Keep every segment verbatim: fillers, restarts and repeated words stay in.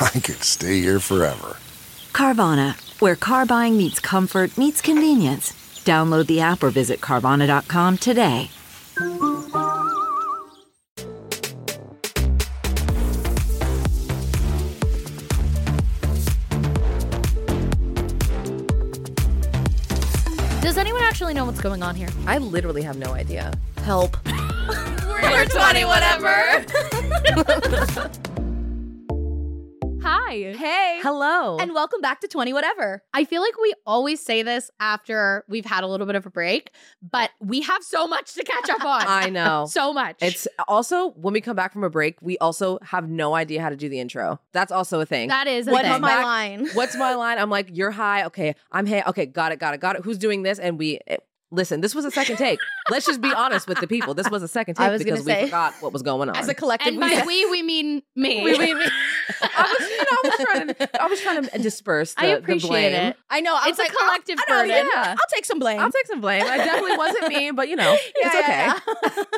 I could stay here forever. Carvana, where car buying meets comfort meets convenience. Download the app or visit Carvana dot com today. Does anyone actually know what's going on here? I literally have no idea. Help. We're twenty whatever. Hi. Hey. Hello. And welcome back to Twenty Whatever. I feel like we always say this after we've had a little bit of a break, but we have so much to catch up on. I know. So much. It's also, when we come back from a break, we also have no idea how to do the intro. That's also a thing. That is a What's thing. What's my back, line? What's my line? I'm like, you're high. Okay. I'm hey. Okay. Got it. Got it. Got it. Who's doing this? And we... It, Listen, this was a second take. Let's just be honest with the people. This was a second take because say, we forgot what was going on. As a collective. And by we, we, we mean me. We, we, we. I, was, you know, I, was trying to, I was trying to disperse the, I appreciate the blame. It. I know. I it's was a like, collective I, burden. I know, yeah. I'll take some blame. I'll take some blame. I definitely wasn't me, but you know, yeah, it's okay.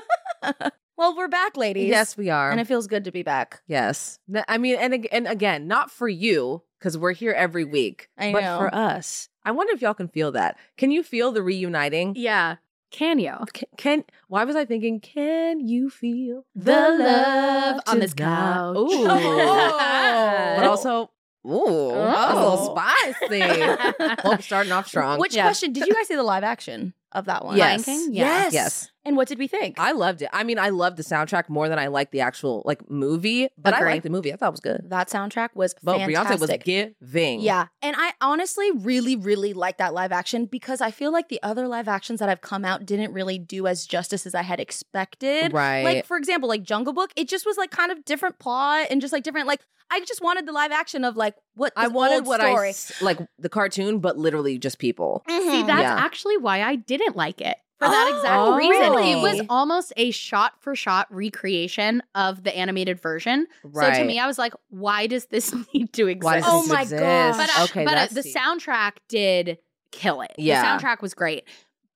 Yeah, yeah. Well, we're back, ladies. Yes, we are. And it feels good to be back. Yes. I mean, and, and again, not for you, because we're here every week. I but know. But for us. I wonder if y'all can feel that. Can you feel the reuniting? Yeah. Can you? Can, can why was I thinking, can you feel the love on this couch? Ooh. Oh. But also, ooh, oh. That was a little spicy. Well, I'm starting off strong. Which yeah. question? Did you guys see the live action of that one? Yes. Lion King? Yeah. Yes. Yes. And what did we think? I loved it. I mean, I loved the soundtrack more than I liked the actual like movie, but Agreed. I liked the movie. I thought it was good. That soundtrack was but fantastic. Beyonce was giving. Yeah. And I honestly really, really liked that live action because I feel like the other live actions that have come out didn't really do as justice as I had expected. Right. Like, for example, like Jungle Book, it just was like kind of different plot and just like different, like, I just wanted the live action of like what I wanted what story. I, like the cartoon, but literally just people. Mm-hmm. See, that's yeah. actually why I didn't like it. For that exact oh, reason. Really? It was almost a shot-for-shot recreation of the animated version. Right. So to me, I was like, why does this need to exist? Why does oh this my exist? Gosh. But, uh, okay, but uh, the soundtrack did kill it. Yeah. The soundtrack was great.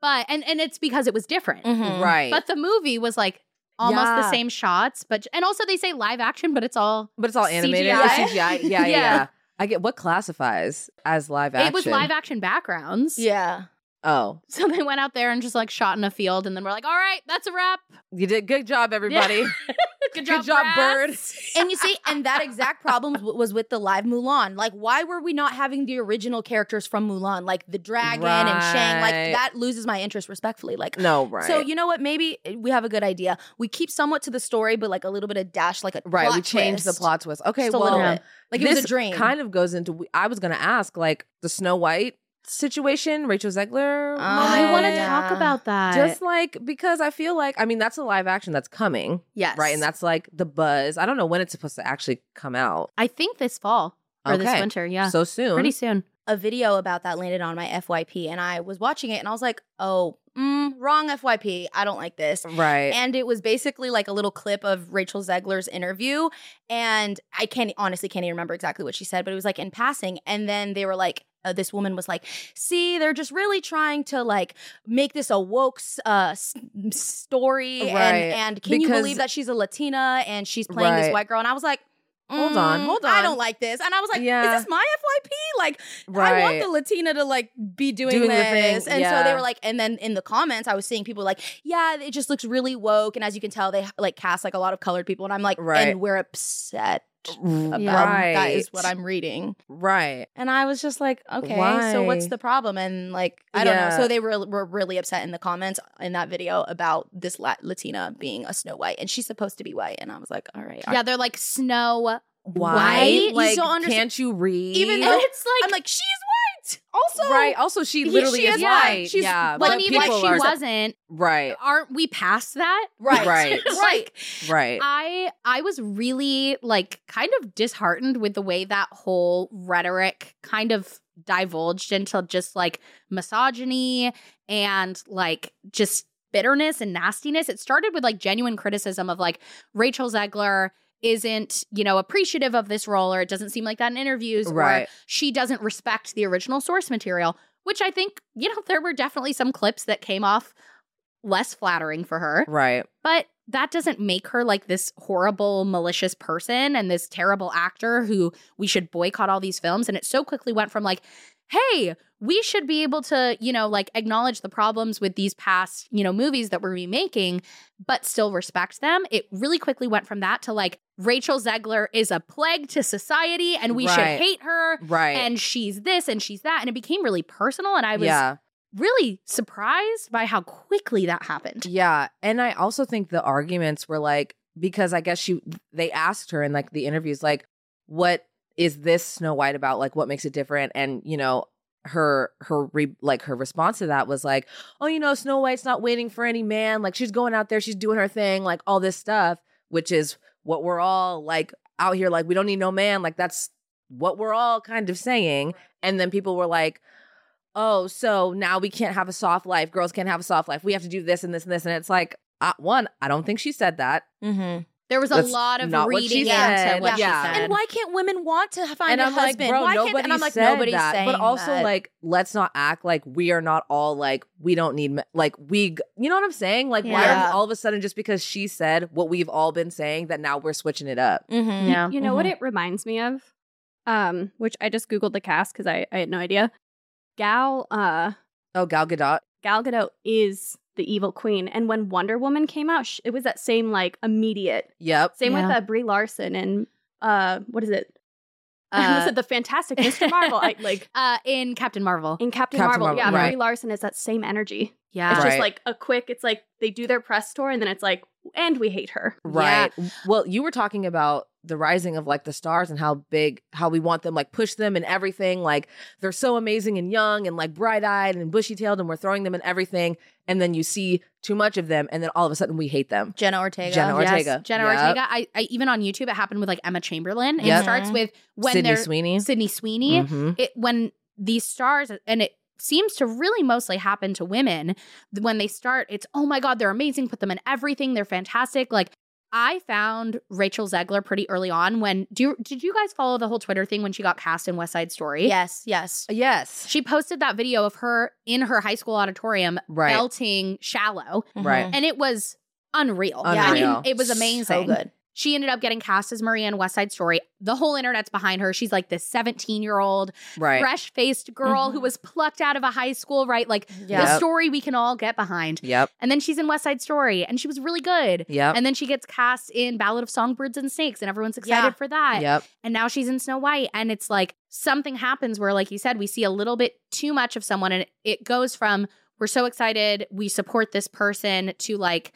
But and, and it's because it was different. Mm-hmm. Right. But the movie was like almost yeah. the same shots. But and also they say live action, but it's all But it's all animated. C G I. It's C G I. Yeah, yeah, yeah, yeah. I get what classifies as live action. It was live action backgrounds. Yeah. Oh. So they went out there and just like shot in a field and then we're like, all right, that's a wrap. You did good job, everybody. Yeah. Good job, good job birds. And you see, and that exact problem w- was with the live Mulan. Like, why were we not having the original characters from Mulan? Like the dragon right. and Shang. Like that loses my interest respectfully. Like no, right. So you know what? Maybe we have a good idea. We keep somewhat to the story, but like a little bit of dash, like a right. plot we changed twist. The plot twist. Okay, just well, a little yeah. bit. Like it was a dream. Kind of goes into. I was gonna ask, like the Snow White situation, Rachel Zegler. Uh, I want to yeah. talk about that. Just like, because I feel like, I mean, that's a live action that's coming. Yes. Right? And that's like the buzz. I don't know when it's supposed to actually come out. I think this fall or okay. this winter. Yeah. So soon. Pretty soon. A video about that landed on my F Y P and I was watching it and I was like, oh, mm, wrong F Y P. I don't like this. Right. And it was basically like a little clip of Rachel Zegler's interview. And I can't, honestly can't even remember exactly what she said, but it was like in passing. And then they were like, Uh, this woman was like, see, they're just really trying to like make this a woke uh, s- story. Right. And, and can because you believe that she's a Latina and she's playing right. this white girl? And I was like, mm, hold on, hold on. I don't like this. And I was like, yeah. is this my F Y P? Like, right. I want the Latina to like be doing, doing this. And yeah. so they were like, and then in the comments, I was seeing people like, yeah, it just looks really woke. And as you can tell, they like cast like a lot of colored people. And I'm like, right. and we're upset about. Right. That is what I'm reading. Right. And I was just like, okay, why? So what's the problem? And like, I don't yeah. know. So they were, were really upset in the comments in that video about this La- Latina being a Snow White. And she's supposed to be white. And I was like, all right. Yeah, I- they're like, Snow White? White? Like, you don't understand. Can't you read? Even though it's like, I'm like, she's white. Also. Right. Also, she literally she is, is white. white. She's, yeah. But, but even if she are, wasn't. Right. Aren't we past that? Right. Right. Like, right. I, I was really like kind of disheartened with the way that whole rhetoric kind of divulged into just like misogyny and like just bitterness and nastiness. It started with like genuine criticism of like Rachel Zegler isn't, you know, appreciative of this role, or it doesn't seem like that in interviews, right. or she doesn't respect the original source material, which I think, you know, there were definitely some clips that came off less flattering for her. Right. But that doesn't make her like this horrible, malicious person and this terrible actor who we should boycott all these films. And it so quickly went from like, hey, we should be able to, you know, like acknowledge the problems with these past, you know, movies that we're remaking, but still respect them. It really quickly went from that to like, Rachel Zegler is a plague to society and we right. should hate her. Right. And she's this and she's that. And it became really personal. And I was yeah. really surprised by how quickly that happened. Yeah. And I also think the arguments were like, because I guess she, they asked her in like the interviews, like, what is this Snow White about? Like, what makes it different? And, you know, her, her, re- like, her response to that was like, oh, you know, Snow White's not waiting for any man. Like, she's going out there, she's doing her thing, like, all this stuff, which is what we're all like out here, like we don't need no man, like that's what we're all kind of saying. And then people were like, oh, so now we can't have a soft life, girls can't have a soft life, we have to do this and this and this. And it's like, uh, one, I don't think she said that. Mm-hmm. There was a that's lot of reading into what, what yeah. she said. And why can't women want to find and a I'm husband? Like, bro, why can't, and I'm like, nobody's that. saying that. But also, that. like, let's not act like we are not all like, we don't need, me- like, we, you know what I'm saying? Like, yeah. why are we all of a sudden, just because she said what we've all been saying, that now we're switching it up? Mm-hmm. Yeah. You know mm-hmm. what it reminds me of? Um, which I just Googled the cast because I, I had no idea. Gal. Uh, oh, Gal Gadot. Gal Gadot is the evil queen, and when Wonder Woman came out, sh- it was that same like immediate yep same yeah. with uh, Brie Larson and uh what is it uh, I almost said the Fantastic Mister Marvel I, like uh in Captain Marvel in Captain, Captain Marvel, Marvel yeah right. Brie Larson is that same energy yeah it's right. just like a quick it's like they do their press tour and then it's like, and we hate her right yeah. Well, you were talking about the rising of like the stars and how big, how we want them, like push them and everything. Like they're so amazing and young and like bright eyed and bushy tailed and we're throwing them in everything. And then you see too much of them. And then all of a sudden we hate them. Jenna Ortega. Jenna Ortega. Yes. Jenna yep. Ortega. I, I even on YouTube, it happened with like Emma Chamberlain. It yep. starts with when Sydney they're Sweeney. Sydney Sweeney. Mm-hmm. It, when these stars, and it seems to really mostly happen to women, when they start, it's, oh my God, they're amazing. Put them in everything. They're fantastic. Like, I found Rachel Zegler pretty early on when – do did you guys follow the whole Twitter thing when she got cast in West Side Story? Yes, yes. Yes. She posted that video of her in her high school auditorium right. belting Shallow. Right. And it was unreal. unreal. I mean, it was amazing. So good. She ended up getting cast as Maria in West Side Story. The whole internet's behind her. She's like this seventeen-year-old, right. fresh-faced girl mm-hmm. who was plucked out of a high school, right? Like yep. the story we can all get behind. Yep. And then she's in West Side Story, and she was really good. Yep. And then she gets cast in Ballad of Songbirds and Snakes, and everyone's excited yeah. for that. Yep. And now she's in Snow White, and it's like something happens where, like you said, we see a little bit too much of someone, and it goes from we're so excited, we support this person, to like,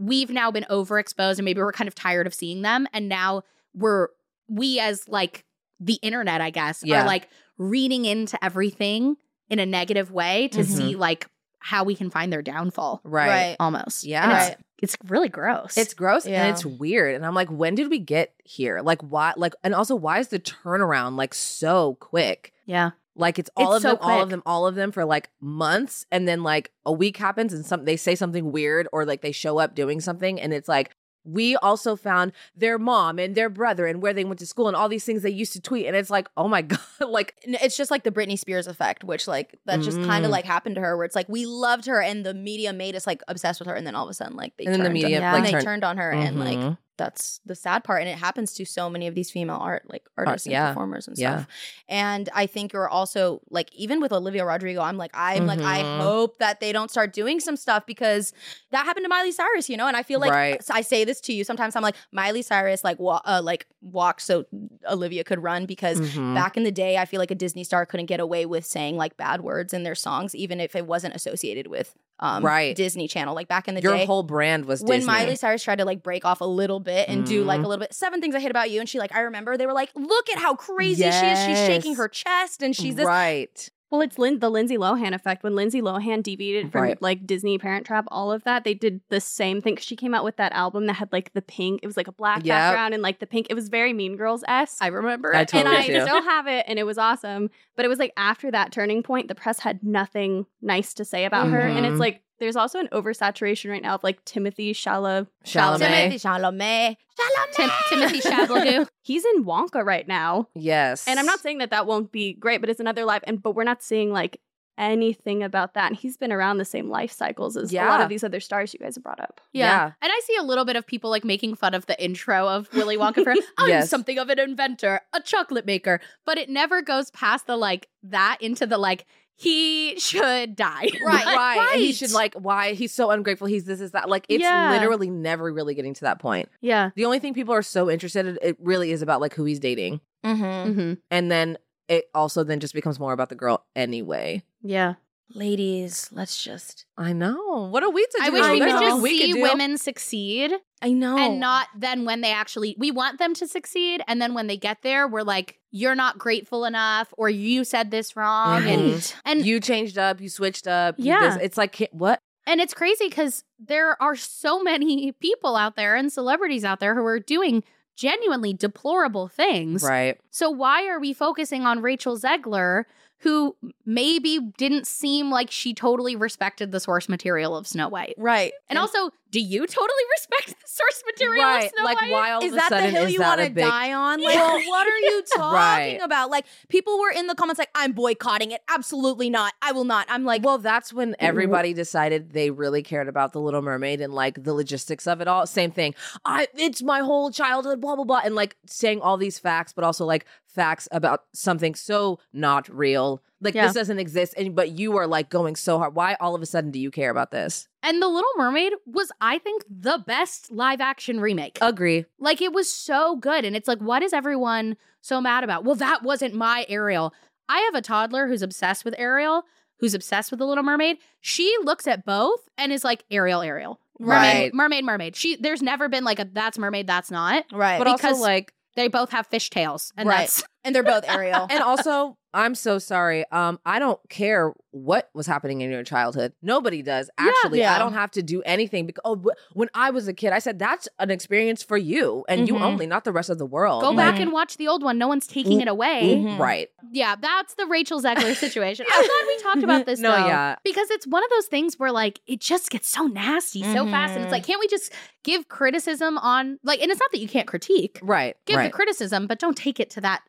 we've now been overexposed and maybe we're kind of tired of seeing them. And now we're, we as like the internet, I guess, yeah. are like reading into everything in a negative way to mm-hmm. see like how we can find their downfall. Right. right. Almost. Yeah. It's, right. it's really gross. It's gross yeah. and it's weird. And I'm like, when did we get here? Like why, like, and also why is the turnaround like so quick? Yeah. Like it's all it's of so them, quick. all of them, all of them for like months, and then like a week happens, and some they say something weird, or like they show up doing something, and it's like, we also found their mom and their brother and where they went to school and all these things they used to tweet, and it's like, oh my God, like it's just like the Britney Spears effect, which like that just mm. kind of like happened to her, where it's like we loved her and the media made us like obsessed with her, and then all of a sudden like they and turned, the media, on, yeah. like, and they turned on her mm-hmm. and like that's the sad part. And it happens to so many of these female art, like artists art, yeah. and performers and stuff. Yeah. And I think you're also like, even with Olivia Rodrigo, I'm like, I'm mm-hmm. like, I hope that they don't start doing some stuff, because that happened to Miley Cyrus, you know? And I feel like right. I say this to you sometimes. I'm like, Miley Cyrus, like, wa- uh, like walked so Olivia could run, because mm-hmm. back in the day, I feel like a Disney star couldn't get away with saying like bad words in their songs, even if it wasn't associated with um, right. Disney Channel. Like back in the Your day. Your whole brand was Disney. When Miley Cyrus tried to like break off a little bit and mm-hmm. do like a little bit, seven things I hate about you. And she like, I remember they were like, look at how crazy yes. she is. She's shaking her chest and she's this. Right. Well, it's Lin- the Lindsay Lohan effect. When Lindsay Lohan deviated from right. like Disney Parent Trap, all of that, they did the same thing. She came out with that album that had like the pink. It was like a black yep. background and like the pink. It was very Mean Girls-esque. I remember it. I totally and do. I still have it, and it was awesome. But it was like after that turning point, the press had nothing nice to say about mm-hmm. her. And it's like, there's also an oversaturation right now of like Timothy Chalamet. Chalamet. Timothy Chalamet. Chalamet. Tim- Timothy Chalamet. He's in Wonka right now. Yes. And I'm not saying that that won't be great, but it's another live. And but we're not seeing like anything about that. And he's been around the same life cycles as yeah. a lot of these other stars you guys have brought up. Yeah. yeah. And I see a little bit of people like making fun of the intro of Willy Wonka for I'm yes. something of an inventor, a chocolate maker. But it never goes past the like that into the like, he should die. Right. Right. right. And he should like, why? He's so ungrateful. He's this is that. Like, it's yeah. literally never really getting to that point. Yeah. The only thing people are so interested in, it really is about like who he's dating. Mm-hmm. Mm-hmm. And then it also then just becomes more about the girl anyway. Yeah. Ladies, let's just. I know. What are we to do? I wish we could just we see could women succeed. I know. And not then when they actually, we want them to succeed. And then when they get there, we're like, you're not grateful enough, or you said this wrong. Right. And, and you changed up, you switched up. Yeah. It's like, what? And it's crazy because there are so many people out there and celebrities out there who are doing genuinely deplorable things. Right. So why are we focusing on Rachel Zegler, who maybe didn't seem like she totally respected the source material of Snow White? Right. And, and also, do you totally respect the source material right. of Snow like, White? Why all is of that sudden, the hill you want to big... die on? Like, yeah. well, what are you talking right. about? Like, people were in the comments like, I'm boycotting it. Absolutely not. I will not. I'm like... Well, that's when everybody decided they really cared about The Little Mermaid and, like, the logistics of it all. Same thing. I, it's my whole childhood, blah, blah, blah. And, like, saying all these facts, but also, like, facts about something so not real. Like, yeah. this doesn't exist, and but you are, like, going so hard. Why all of a sudden do you care about this? And The Little Mermaid was, I think, the best live-action remake. Agree. Like, it was so good, and it's like, what is everyone so mad about? Well, that wasn't my Ariel. I have a toddler who's obsessed with Ariel, who's obsessed with The Little Mermaid. She looks at both and is like, Ariel, Ariel. Mermaid, right. mermaid, mermaid. She, there's never been, like, a that's mermaid, that's not. Right. But because also, like... they both have fishtails. And right. that's... and they're both Ariel. And also, I'm so sorry. Um, I don't care what was happening in your childhood. Nobody does. Actually, yeah, yeah. I don't have to do anything. Because oh, when I was a kid, I said, that's an experience for you and mm-hmm. you only, not the rest of the world. Go mm-hmm. back and watch the old one. No one's taking mm-hmm. it away. Mm-hmm. Right. Yeah, that's the Rachel Zegler situation. I'm glad we talked about this, no, though. Yeah. Because it's one of those things where, like, it just gets so nasty mm-hmm. so fast. And it's like, can't we just give criticism on, like, and it's not that you can't critique. Right. Give right. the criticism, but don't take it to that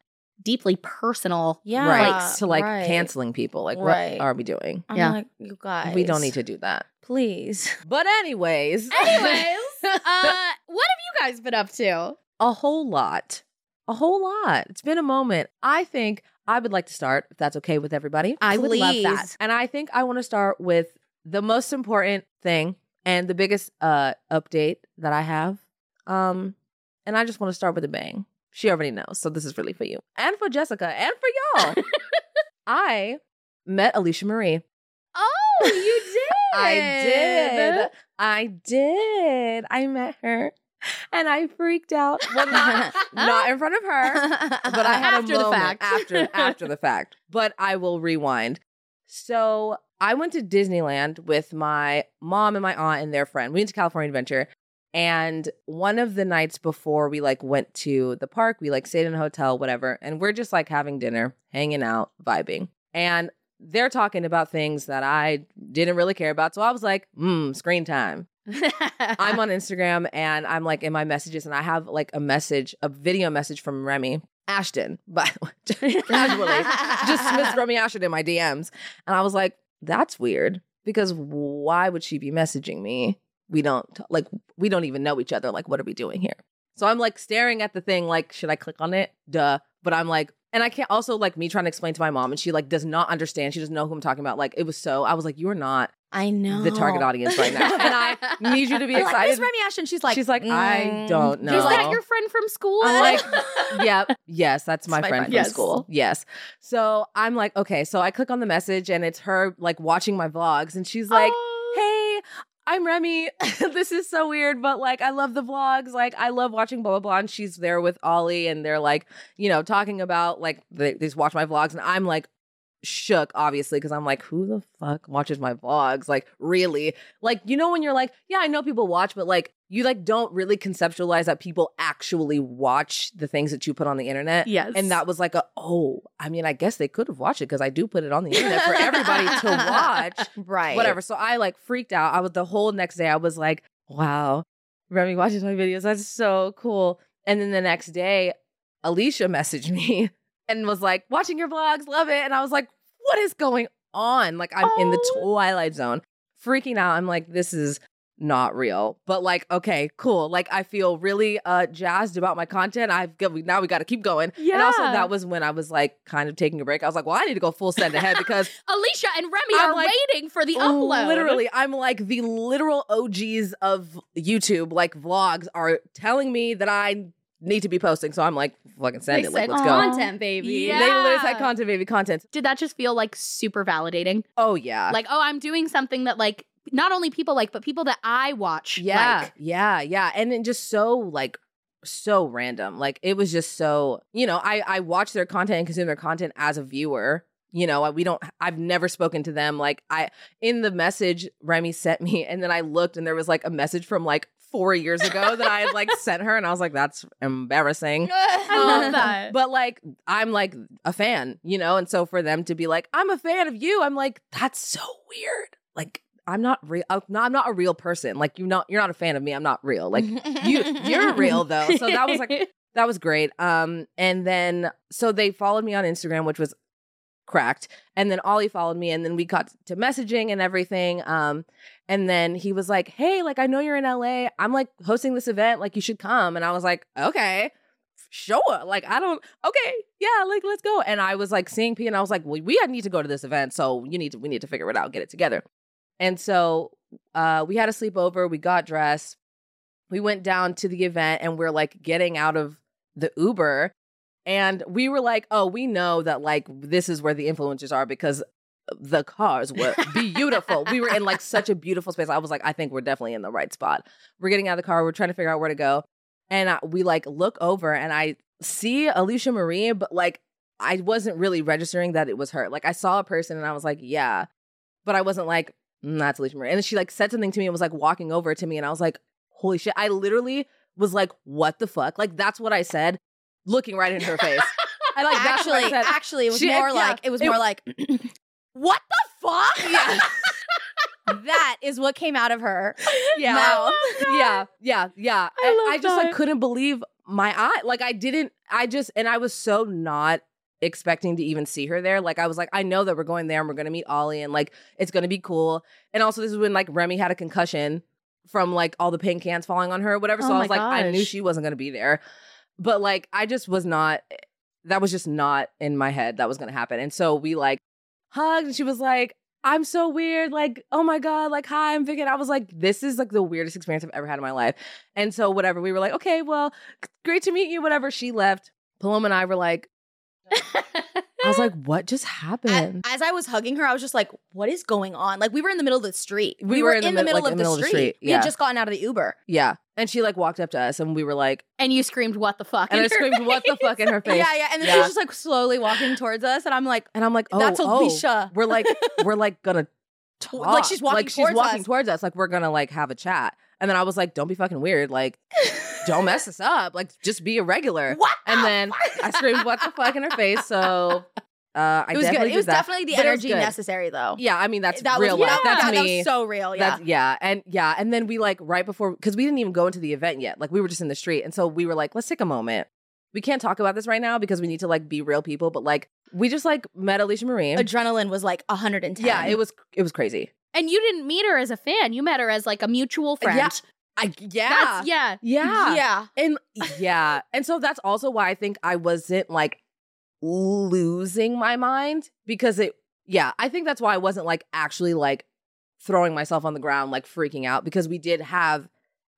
deeply personal, yeah, right. to like right. canceling people. Like, right. what are we doing? I'm yeah. like, you guys, we don't need to do that, please. But anyways, anyways, uh, what have you guys been up to? A whole lot, a whole lot. It's been a moment. I think I would like to start, if that's okay with everybody. I please. would love that, and I think I want to start with the most important thing and the biggest uh, update that I have. Um, and I just want to start with a bang. She already knows, so this is really for you. And for Jessica, and for y'all. I met Alicia Marie. Oh, you did! I did. I did. I met her, and I freaked out. Well, not, not in front of her, but I had after a moment. The fact. After, after the fact. But I will rewind. So I went to Disneyland with my mom and my aunt and their friend. We went to California Adventure. And one of the nights before we, like, went to the park, we, like, stayed in a hotel, whatever. And we're just, like, having dinner, hanging out, vibing. And they're talking about things that I didn't really care about. So I was like, mm, screen time. I'm on Instagram and I'm, like, in my messages. And I have, like, a message, a video message from Remy Ashton. By the way, just casually. Just missed Remy Ashton in my D Ms. And I was like, that's weird. Because why would she be messaging me? We don't, like, we don't even know each other. Like, what are we doing here? So I'm like staring at the thing like, should I click on it? Duh. But I'm like, and I can't also like me trying to explain to my mom and she like does not understand. She doesn't know who I'm talking about. Like it was so, I was like, you are not. I know. The target audience right now. And I need you to be You're excited. Like, who's Remy Ashton? She's like, She's like, mm. I don't know. Is that your friend from school? I'm like, yep. Yeah, yes, that's my, my friend, friend from yes. school. Yes. So I'm like, okay. So I click on the message and it's her like watching my vlogs. And she's like, oh. hey, I'm Remy. This is so weird, but like, I love the vlogs. Like, I love watching blah, blah, blah. And she's there with Ollie and they're like, you know, talking about like, they, they just watch my vlogs. And I'm like, shook, obviously, because I'm like, who the fuck watches my vlogs? Like, really? Like, you know, when you're like, yeah, I know people watch, but like, you like don't really conceptualize that people actually watch the things that you put on the internet. Yes. And that was like a, oh, I mean, I guess they could have watched it because I do put it on the internet for everybody to watch. Right. Whatever. So I like freaked out. I was the whole next day, I was like, wow, Remy watches my videos. That's so cool. And then the next day, Alicia messaged me and was like, watching your vlogs, love it. And I was like, what is going on? Like, I'm oh. in the twilight zone, freaking out. I'm like, this is not real. But like, okay, cool. Like, I feel really uh, jazzed about my content. I've got, now we got to keep going. Yeah. And also, that was when I was like, kind of taking a break. I was like, well, I need to go full send ahead because Alicia and Remy I'm are like, waiting for the upload. Literally, I'm like the literal O Gs of YouTube. Like, vlogs are telling me that I need to be posting. So I'm like, fucking send they it. Like, let's go. Content, baby. Yeah. They literally said content, baby, content. Did that just feel like super validating? Oh, yeah. Like, oh, I'm doing something that like, not only people like, but people that I watch. Yeah, like. yeah, yeah. And then just so like, so random. Like, it was just so, you know, I, I watch their content and consume their content as a viewer. You know, we don't, I've never spoken to them. Like, I, in the message Remy sent me, and then I looked and there was like a message from like four years ago that I had like sent her, and I was like, that's embarrassing. I love that. But like, I'm like a fan, you know? And so for them to be like, I'm a fan of you, I'm like, that's so weird. Like, I'm not real. I'm not, I'm not a real person. Like, you're not, you're not a fan of me. I'm not real. Like, you, you're real though. So that was like, that was great. Um, and then, so they followed me on Instagram, which was cracked, and then Ollie followed me, and then we got to messaging and everything, um and then he was like, hey, like, I know you're in L A, I'm like hosting this event, like, you should come. And I was like, okay, sure, like, I don't, okay, yeah, like, let's go. And I was like seeing P, and I was like, well, we need to go to this event, so you need to we need to figure it out, get it together. And so uh we had a sleepover, we got dressed, we went down to the event, and we're like getting out of the Uber. And we were like, oh, we know that, like, this is where the influencers are because the cars were beautiful. We were in, like, such a beautiful space. I was like, I think we're definitely in the right spot. We're getting out of the car. We're trying to figure out where to go. And I, we, like, look over, and I see Alicia Marie, but, like, I wasn't really registering that it was her. Like, I saw a person, and I was like, yeah. But I wasn't like, mm, that's Alicia Marie. And then she, like, said something to me and was, like, walking over to me. And I was like, holy shit. I literally was like, what the fuck? Like, that's what I said. Looking right in her face. I like actually, actually, it was she, more yeah, like it was it, more like, what the fuck? Yeah. That is what came out of her. Yeah, mouth. yeah, yeah, yeah. I, I, I just that. like couldn't believe my eye. Like I didn't. I just and I was so not expecting to even see her there. Like I was like, I know that we're going there and we're gonna meet Ollie and like it's gonna be cool. And also this is when like Remy had a concussion from like all the paint cans falling on her, or whatever. So oh I was gosh. like, I knew she wasn't gonna be there. But, like, I just was not, that was just not in my head that was going to happen. And so we, like, hugged, and she was like, I'm so weird. Like, oh, my God. Like, hi, I'm Vicky. And I was like, this is, like, the weirdest experience I've ever had in my life. And so whatever. We were like, okay, well, great to meet you, whatever. She left. Paloma and I were like, I was like, what just happened? As, as I was hugging her, I was just like, what is going on? Like, we were in the middle of the street. We, we were in the, in the middle, like, of, in the middle the of the street. Yeah. We had just gotten out of the Uber. Yeah. And she, like, walked up to us, and we were like... And you screamed, what the fuck? And I screamed, face. what the fuck in her face. Yeah, yeah. And then yeah. she was just, like, slowly walking towards us, and I'm like... And I'm like, oh, that's Alicia. Oh. We're like, we're, like, gonna talk. Like, she's walking like, towards us. Like, she's walking us. towards us. Like, we're gonna, like, have a chat. And then I was like, don't be fucking weird. Like, don't mess us up. Like, just be irregular. What and the then fuck? I screamed, what the fuck in her face. So... Uh, I it was good. It was that. definitely the but energy necessary, though. Yeah, I mean that's that real. Was, yeah. That's yeah, me. That was so real. Yeah, that's, yeah, and yeah, and then we like right before because we didn't even go into the event yet. Like we were just in the street, and so we were like, let's take a moment. We can't talk about this right now because we need to like be real people. But like we just like met Alicia Marie. Adrenaline was like one hundred ten. Yeah, it was. It was crazy. And you didn't meet her as a fan. You met her as like a mutual friend. Yeah. I, yeah. That's, yeah. Yeah. Yeah. And yeah. And so that's also why I think I wasn't like losing my mind because it, yeah, I think that's why I wasn't like actually like throwing myself on the ground, like freaking out, because we did have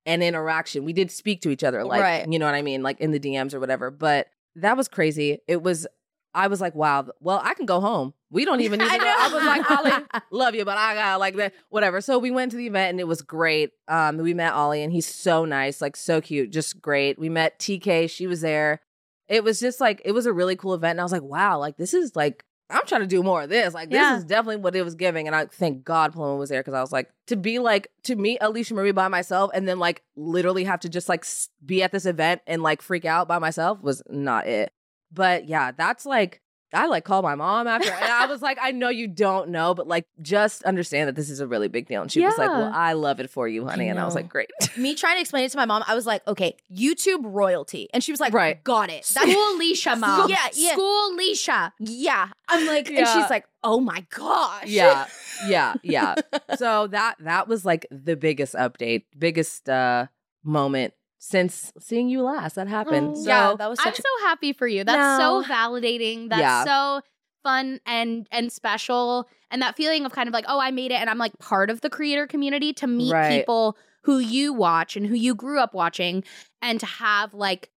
an interaction. We did speak to each other, like, right. you know what I mean? Like in the D Ms or whatever. But that was crazy. It was, I was like, wow, well, I can go home. We don't even need to go. I was like, Ollie, love you, but I got like that, whatever. So we went to the event and it was great. Um, we met Ollie and he's so nice, like so cute, just great. We met T K, she was there. It was just like, it was a really cool event. And I was like, wow, like this is like, I'm trying to do more of this. Like, yeah. this is definitely what it was giving. And I thank God Paloma was there because I was like, to be like, to meet Alicia Marie by myself and then like literally have to just like be at this event and like freak out by myself was not it. But yeah, that's like, I like called my mom after. And I was like, I know you don't know, but like, just understand that this is a really big deal. And she yeah. was like, well, I love it for you, honey. I and I was like, great. Me trying to explain it to my mom, I was like, okay, YouTube royalty. And she was like, right. got it. That's School-licia, mom. Yeah, yeah. School-licia. Yeah. I'm like, yeah. and she's like, oh my gosh. Yeah, yeah, yeah. So that that was like the biggest update, biggest uh, moment. Since seeing you last, that happened. Oh, so yeah, that was. Such I'm a- so happy for you. That's no. so validating. That's yeah. so fun and and special. And that feeling of kind of like, oh, I made it, and I'm like part of the creator community to meet right. people who you watch and who you grew up watching, and to have like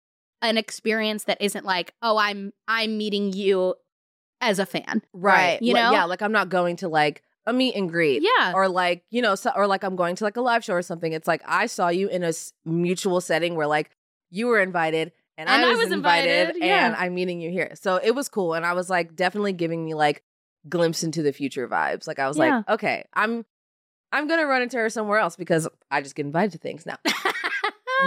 an experience that isn't like, oh, I'm I'm meeting you as a fan, right? You like, know, yeah, like I'm not going to like. a meet and greet. Yeah. Or like, you know, so, or like I'm going to like a live show or something. It's like I saw you in a s- mutual setting where like you were invited and, and I, was I was invited, invited yeah. and I'm meeting you here. So it was cool. And I was like definitely giving me like glimpse into the future vibes. Like I was yeah. like, okay, I'm I'm going to run into her somewhere else because I just get invited to things now.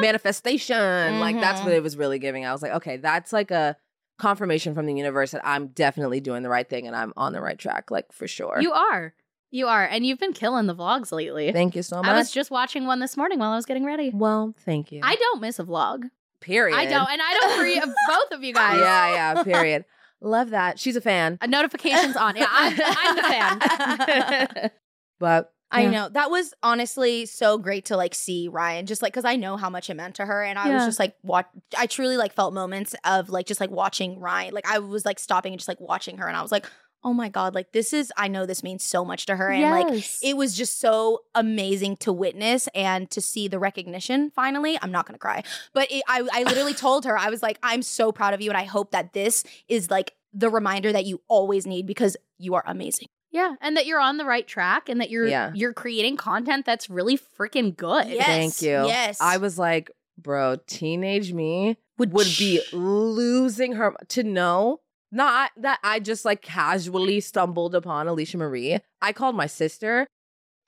Manifestation. Mm-hmm. Like that's what it was really giving. I was like, okay, that's like a confirmation from the universe that I'm definitely doing the right thing and I'm on the right track. Like for sure. You are. You are, and you've been killing the vlogs lately. Thank you so much. I was just watching one this morning while I was getting ready. Well, thank you. I don't miss a vlog. Period. I don't, and I don't for both of you guys. Yeah, yeah, period. Love that. She's a fan. A notification's on. Yeah, I'm, I'm the fan. But yeah. I know. That was honestly so great to, like, see Ryan, just, like, because I know how much it meant to her, and I yeah. was just, like, watch. I truly, like, felt moments of, like, just, like, watching Ryan. Like, I was, like, stopping and just, like, watching her, and I was, like, oh my God, like this is, I know this means so much to her. And yes. like, it was just so amazing to witness and to see the recognition finally. I'm not going to cry. But it, I, I literally told her, I was like, I'm so proud of you. And I hope that this is like the reminder that you always need because you are amazing. Yeah. And that you're on the right track and that you're, yeah. you're creating content that's really freaking good. Yes. Thank you. Yes. I was like, bro, teenage me would, would be losing her to know. Not that I just like casually stumbled upon Alicia Marie. I called my sister.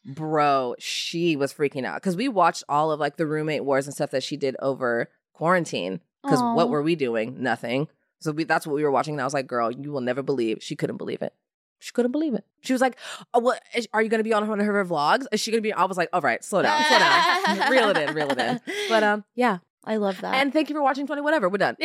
Bro, she was freaking out. Because we watched all of like the roommate wars and stuff that she did over quarantine. Because what were we doing? Nothing. So we, that's what we were watching. And I was like, girl, you will never believe. She couldn't believe it. She couldn't believe it. She was like, oh, what, is, are you going to be on one of her vlogs? Is she going to be? I was like, all right, slow down, slow down. Reel it in, reel it in. But um, yeah. I love that. And thank you for watching Twenty Whatever. We're done.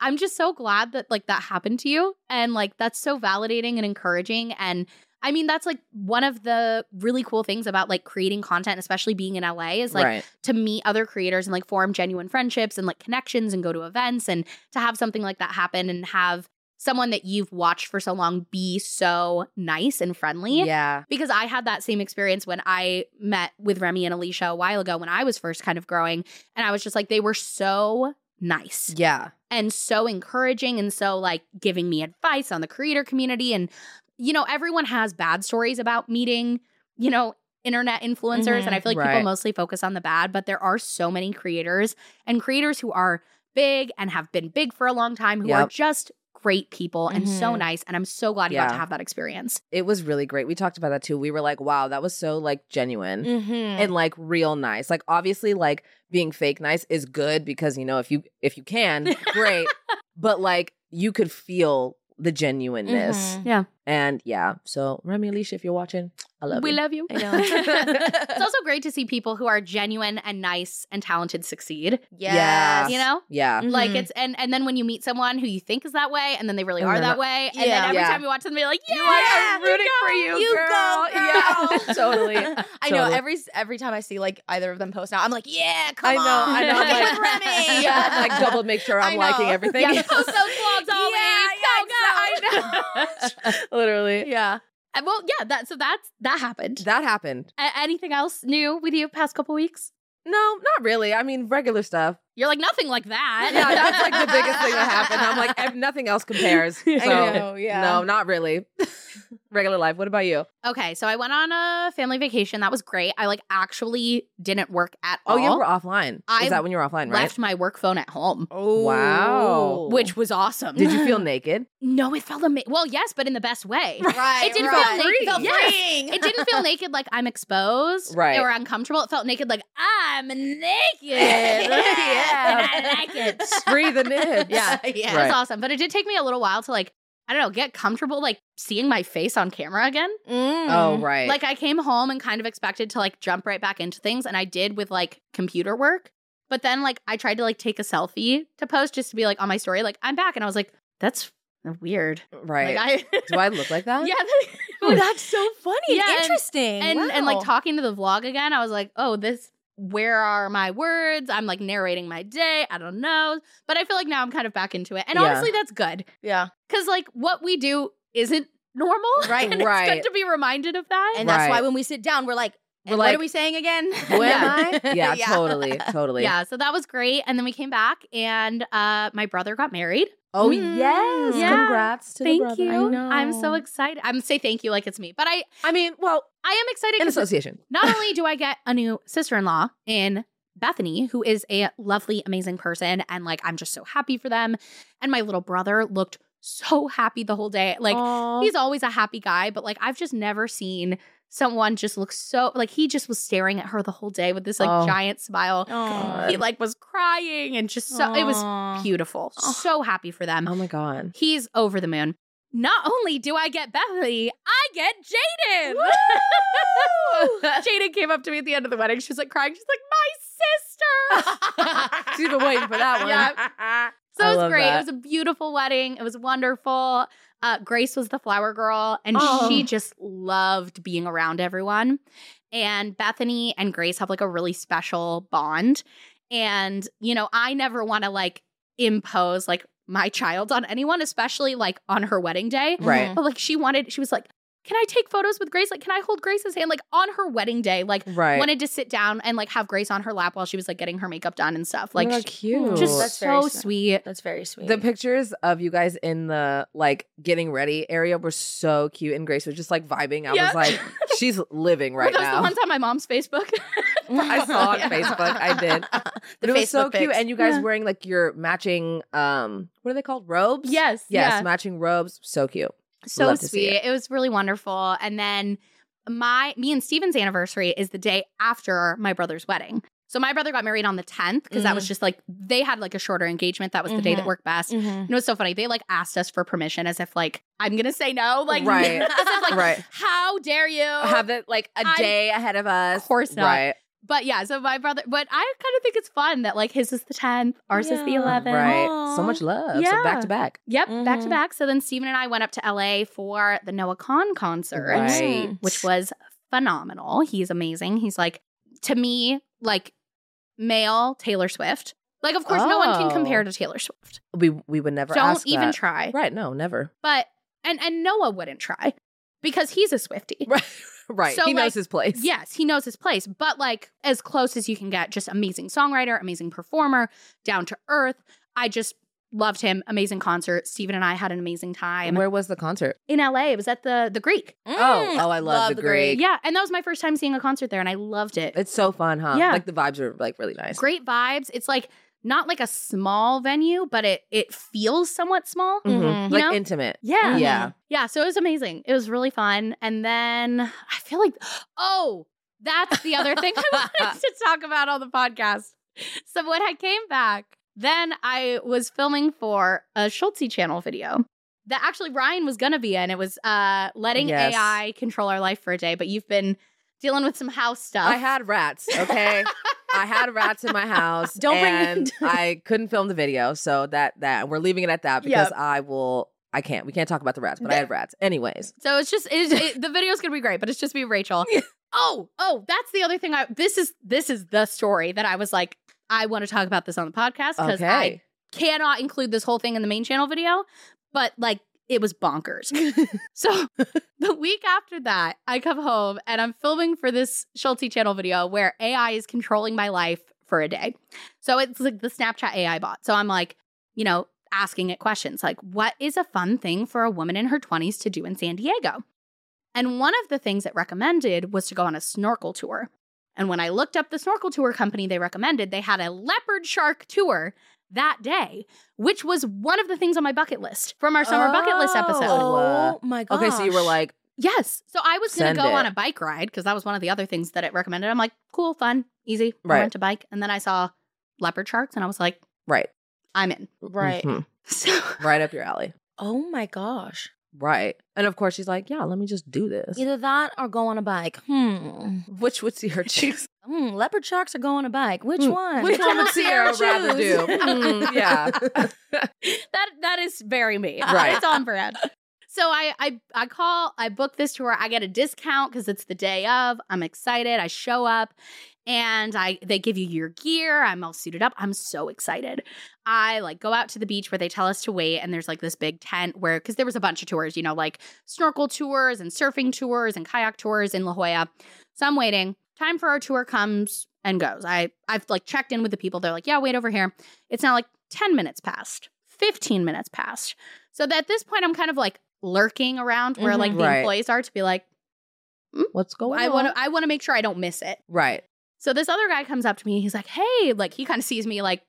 I'm just so glad that like that happened to you. And like that's so validating and encouraging. And I mean, that's like one of the really cool things about like creating content, especially being in L A, is like right. to meet other creators and like form genuine friendships and like connections and go to events and to have something like that happen and have someone that you've watched for so long be so nice and friendly. Yeah. Because I had that same experience when I met with Remy and Alicia a while ago when I was first kind of growing. And I was just like, they were so nice. Yeah. And so encouraging and so like giving me advice on the creator community. And, you know, everyone has bad stories about meeting, you know, internet influencers. Mm-hmm. And I feel like right. people mostly focus on the bad, but there are so many creators and creators who are big and have been big for a long time who yep. are just great people and mm-hmm. so nice. And I'm so glad you yeah. got to have that experience. It was really great. We talked about that too. We were like, wow, that was so like genuine mm-hmm. and like real nice. Like obviously like being fake nice is good because, you know, if you if you can, great. But like you could feel the genuineness. Mm-hmm. Yeah. And yeah. So Remy, Alicia, if you're watching, I love we you. love you. I know. It's also great to see people who are genuine and nice and talented succeed. Yes. You know? Yeah. Like mm-hmm. it's and, and then when you meet someone who you think is that way and then they really and are that way. Yeah. And then every yeah. time you watch them, you're like, yeah, I'm rooting for you, you girl. Go, girl. Yeah. totally. I know. Every every time I see like either of them post now, I'm like, yeah, come I know, on. I know. I'm like, Remy. Yeah. I'm like double make sure I'm liking everything. Yeah, post those vlogs all yeah, week. Yeah, go, go. I know. Literally. Yeah. Well, yeah, that so that's that happened. That happened. A- anything else new with you past couple weeks? No, not really. I mean, regular stuff. You're like, nothing like that. Yeah, that's like the biggest thing that happened. I'm like, nothing else compares. So, I know, yeah. No, not really. Regular life. What about you? Okay, so I went on a family vacation. That was great. I like actually didn't work at all. Oh, you were offline. I Is that when you were offline, right? Left my work phone at home. Oh. Wow. Which was awesome. Did you feel naked? No, it felt amazing. Well, yes, but in the best way. Right, It didn't right. feel naked. Felt yes. It didn't feel naked like I'm exposed right. or uncomfortable. It felt naked like I'm naked. yeah. Yeah. I like it. Breathing in. Yeah. yeah. That's right. awesome. But it did take me a little while to like, I don't know, get comfortable like seeing my face on camera again. Mm. Oh, right. Like I came home and kind of expected to like jump right back into things. And I did with like computer work. But then like I tried to like take a selfie to post just to be like on my story. Like I'm back. And I was like, that's weird. Right. Like, I, do I look like that? Yeah. That, oh, that's so funny. Yeah, and, interesting. And, wow. and like talking to the vlog again, I was like, oh, this. Where are my words? I'm like narrating my day. I don't know. But I feel like now I'm kind of back into it. And yeah. honestly, that's good. Yeah. Because like what we do isn't normal. Right. And right. it's good to be reminded of that. And right. that's why when we sit down, we're like, we're like what are we saying again? Who am I? Yeah, yeah, totally. Totally. Yeah. So that was great. And then we came back and uh, my brother got married. Oh, mm. yes. Yeah. Congrats to thank the brother. Thank you. I know. I'm so excited. I'm say thank you like it's me. But I I mean, well, I am excited. In association. Not only do I get a new sister-in-law in Bethany, who is a lovely, amazing person. And like, I'm just so happy for them. And my little brother looked so happy the whole day. Like, aww. He's always a happy guy. But like, I've just never seen someone just looks so like he just was staring at her the whole day with this like oh. giant smile. Oh, he like was crying and just so aww. It was beautiful. Oh. So happy for them. Oh my God. He's over the moon. Not only do I get Bethany, I get Jaden. Jaden came up to me at the end of the wedding. She was like crying. She's like, my sister. She's been waiting for that one. Yeah. So I it was great. That. It was a beautiful wedding. It was wonderful. Uh, Grace was the flower girl, and oh. she just loved being around everyone. And Bethany and Grace have like a really special bond. And, you know, I never want to like impose like my child on anyone, especially like on her wedding day. Right. But like she wanted, she was like, can I take photos with Grace? Like, can I hold Grace's hand? Like on her wedding day, like right. wanted to sit down and like have Grace on her lap while she was like getting her makeup done and stuff. Like, oh, cute. Just that's so very sweet. That's very sweet. The pictures of you guys in the like getting ready area were so cute. And Grace was just like vibing. I yeah. was like, she's living right well, that was now. The ones on my mom's Facebook. I saw on yeah. Facebook. I did. But it was Facebook so cute. Pics. And you guys yeah. wearing like your matching, um, what are they called? Robes? Yes. Yes. Yeah. Matching robes. So cute. So love sweet. It. it was really wonderful. And then my, me and Steven's anniversary is the day after my brother's wedding. So my brother got married on the tenth because mm-hmm. that was just like, they had like a shorter engagement. That was mm-hmm. the day that worked best. Mm-hmm. And it was so funny. They like asked us for permission as if like, I'm going to say no. Like, right. as if, like right. how dare you? Have it like a I'm, day ahead of us. Of course not. Right. But yeah, so my brother, but I kind of think it's fun that like his is the tenth, ours yeah. is the eleventh. Right. Aww. So much love. Yeah. So back to back. Yep. Mm-hmm. Back to back. So then Steven and I went up to L A for the Noah Kahan concert, right. which was phenomenal. He's amazing. He's like, to me, like male Taylor Swift. Like, of course, oh. no one can compare to Taylor Swift. We we would never Don't ask even that. Try. Right. No, never. But, and, and Noah wouldn't try because he's a Swiftie. Right. Right. So, he like, knows his place. Yes, he knows his place. But like as close as you can get, just amazing songwriter, amazing performer, down to earth. I just loved him. Amazing concert. Steven and I had an amazing time. Where was the concert? In L A. It was at the the Greek. Mm. Oh, oh, I love, love the, the Greek. Greek. Yeah. And that was my first time seeing a concert there and I loved it. It's so fun, huh? Yeah. Like the vibes are like really nice. Great vibes. It's like not like a small venue, but it it feels somewhat small. Mm-hmm. You like know? Intimate. Yeah. Yeah. Yeah. So it was amazing. It was really fun. And then I feel like, oh, that's the other thing I wanted to talk about on the podcast. So when I came back, then I was filming for a Schultzy Channel video that actually Ryan was going to be in. It was uh, letting yes. A I control our life for a day, but you've been dealing with some house stuff. I had rats, okay? I had rats in my house. Don't and bring I couldn't film the video, so that that we're leaving it at that because yep. I will I can't. We can't talk about the rats, but I had rats. Anyways. So it's just it's, it, the video's going to be great, but it's just me and Rachel. oh, oh, that's the other thing I this is this is the story that I was like I want to talk about this on the podcast because okay. I cannot include this whole thing in the main channel video, but like it was bonkers. So the week after that, I come home and I'm filming for this Schulte channel video where A I is controlling my life for a day. So it's like the Snapchat A I bot. So I'm like, you know, asking it questions like, what is a fun thing for a woman in her twenties to do in San Diego? And one of the things it recommended was to go on a snorkel tour. And when I looked up the snorkel tour company they recommended, they had a leopard shark tour that day, which was one of the things on my bucket list from our summer oh, bucket list episode. Oh my gosh. Okay, so you were like, yes. So I was going to go it. on a bike ride because that was one of the other things that it recommended. I'm like, cool, fun, easy. Right. I went to bike. And then I saw leopard sharks and I was like, right. I'm in. Right. Mm-hmm. So right up your alley. Oh my gosh. Right. And of course she's like, yeah, let me just do this. Either that or go on a bike. Hmm. Which would see her choose? Mm, leopard sharks or go on a bike. Which mm. one? Which one would Sierra rather do? Mm, yeah. that that is very me. Right. It's on brand. So I I I call, I book this tour. I get a discount because it's the day of. I'm excited. I show up and I they give you your gear. I'm all suited up. I'm so excited. I like go out to the beach where they tell us to wait, and there's like this big tent where because there was a bunch of tours, you know, like snorkel tours and surfing tours and kayak tours in La Jolla. So I'm waiting. Time for our tour comes and goes. I, I've like checked in with the people. They're like, yeah, wait over here. It's now like ten minutes past, fifteen minutes past. So that at this point, I'm kind of like lurking around where mm-hmm, like the right. employees are to be like, mm, what's going I on? Wanna, I want to make sure I don't miss it. Right. So this other guy comes up to me and he's like, hey, like he kind of sees me like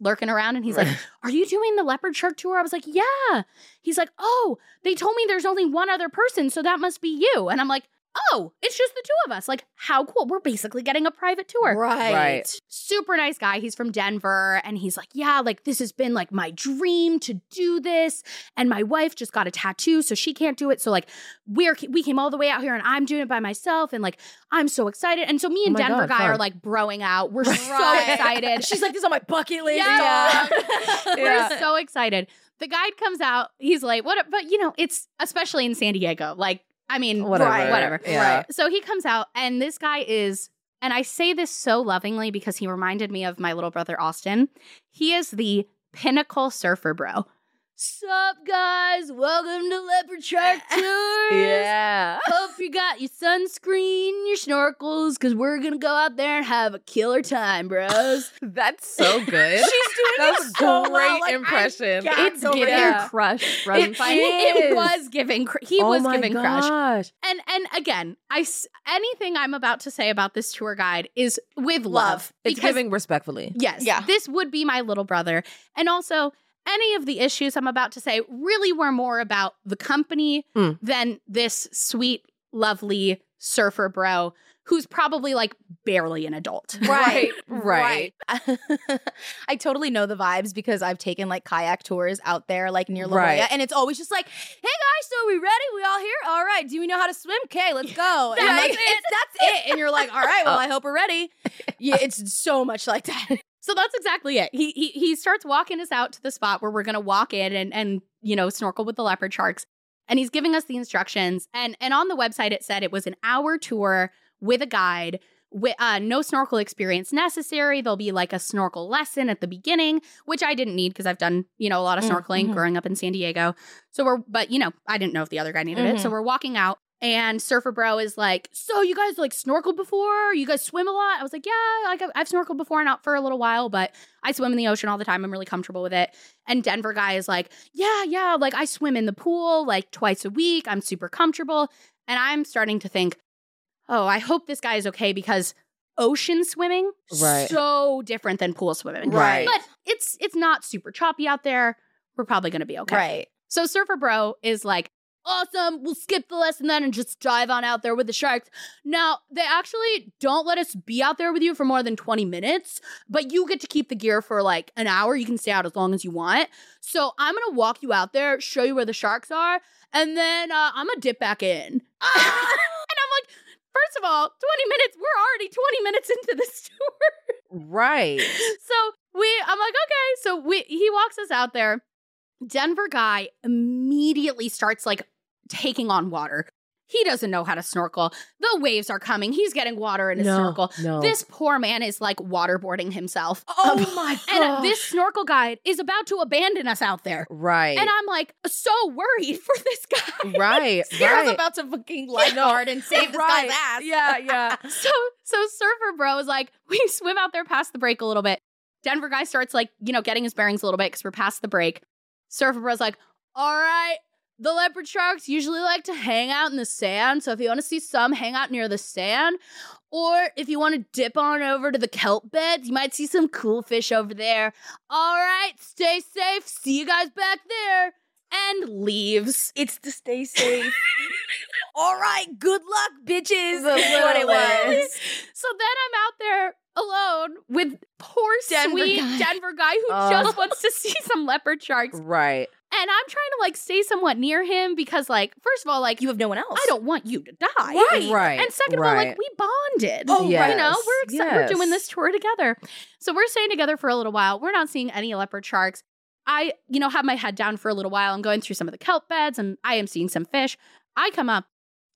lurking around and he's like, are you doing the leopard shark tour? I was like, yeah. He's like, oh, they told me there's only one other person. So that must be you. And I'm like, oh, it's just the two of us. Like, how cool. We're basically getting a private tour. Right. right. Super nice guy. He's from Denver. And he's like, yeah, like this has been like my dream to do this. And my wife just got a tattoo, so she can't do it. So like we're, we came all the way out here and I'm doing it by myself. And like, I'm so excited. And so me and oh Denver God, guy fun. are like broing out. We're right. so excited. She's like, this is on my bucket list. Yeah. yeah. We're so excited. The guide comes out. He's like, what? But you know, it's especially in San Diego, like, I mean, whatever. Right, whatever. Yeah. Right. So he comes out and this guy is, and I say this so lovingly because he reminded me of my little brother, Austin. He is the pinnacle surfer bro. Sup, guys? Welcome to Leopard Shark Tours. Yeah. Hope you got your sunscreen, your snorkels, because we're going to go out there and have a killer time, bros. That's so good. She's doing That's it so great well. Like, impression. It's giving yeah. crush. From it, it, it was giving crush. He oh was giving gosh. crush. And and again, I, anything I'm about to say about this tour guide is with love. love. It's because, giving respectfully. Yes. Yeah. This would be my little brother. And also, any of the issues I'm about to say really were more about the company mm. than this sweet, lovely surfer bro who's probably like barely an adult. Right, right. right. I totally know the vibes because I've taken like kayak tours out there like near La Jolla right. and it's always just like, hey guys, so are we ready? We all here? All right. Do we know how to swim? Okay, let's go. And that's, like, it. It's, that's it. And you're like, all right, well, I hope we're ready. Yeah, it's so much like that. So that's exactly it. He he he starts walking us out to the spot where we're going to walk in and, and, you know, snorkel with the leopard sharks. And he's giving us the instructions. And and on the website, it said it was an hour tour with a guide with uh, no snorkel experience necessary. There'll be like a snorkel lesson at the beginning, which I didn't need because I've done, you know, a lot of snorkeling mm-hmm. growing up in San Diego. So we're but, you know, I didn't know if the other guy needed mm-hmm. it. So we're walking out. And Surfer Bro is like, so you guys like snorkeled before? You guys swim a lot? I was like, yeah, like I've, I've snorkeled before, not for a little while, but I swim in the ocean all the time. I'm really comfortable with it. And Denver guy is like, yeah, yeah, like I swim in the pool like twice a week. I'm super comfortable. And I'm starting to think, oh, I hope this guy is okay because ocean swimming is right. so different than pool swimming. Right. But it's it's not super choppy out there. We're probably going to be okay. Right. So Surfer Bro is like, awesome, we'll skip the lesson then and just dive on out there with the sharks. Now, they actually don't let us be out there with you for more than twenty minutes, but you get to keep the gear for like an hour. You can stay out as long as you want. So I'm going to walk you out there, show you where the sharks are, and then uh, I'm going to dip back in. Ah! And I'm like, first of all, twenty minutes, we're already twenty minutes into this tour. Right. So we, I'm like, okay. So we, he walks us out there. Denver guy immediately starts like taking on water. He doesn't know how to snorkel. The waves are coming. He's getting water in his no, snorkel. No. This poor man is like waterboarding himself. Oh um, my God. And uh, this snorkel guide is about to abandon us out there. Right. And I'm like so worried for this guy. Right. Sarah's right. about to fucking lifeguard yeah. and save this right. guy's ass. Yeah, yeah. so so Surfer Bro is like, we swim out there past the break a little bit. Denver guy starts like, you know, getting his bearings a little bit because we're past the break. Surfer Bro's like, all right, the leopard sharks usually like to hang out in the sand. So if you want to see some, hang out near the sand. Or if you want to dip on over to the kelp beds, you might see some cool fish over there. All right, stay safe. See you guys back there. And leaves. It's the stay safe. All right, good luck, bitches. That's what it was. So then I'm out there alone with poor Denver sweet guy. Denver guy who uh. just wants to see some leopard sharks. Right. And I'm trying to like stay somewhat near him because like, first of all, like you have no one else. I don't want you to die. Right. right. And second right. of all, like we bonded. Oh, yes. You know, we're exci- yes. we're doing this tour together. So we're staying together for a little while. We're not seeing any leopard sharks. I, you know, have my head down for a little while. I'm going through some of the kelp beds and I am seeing some fish. I come up.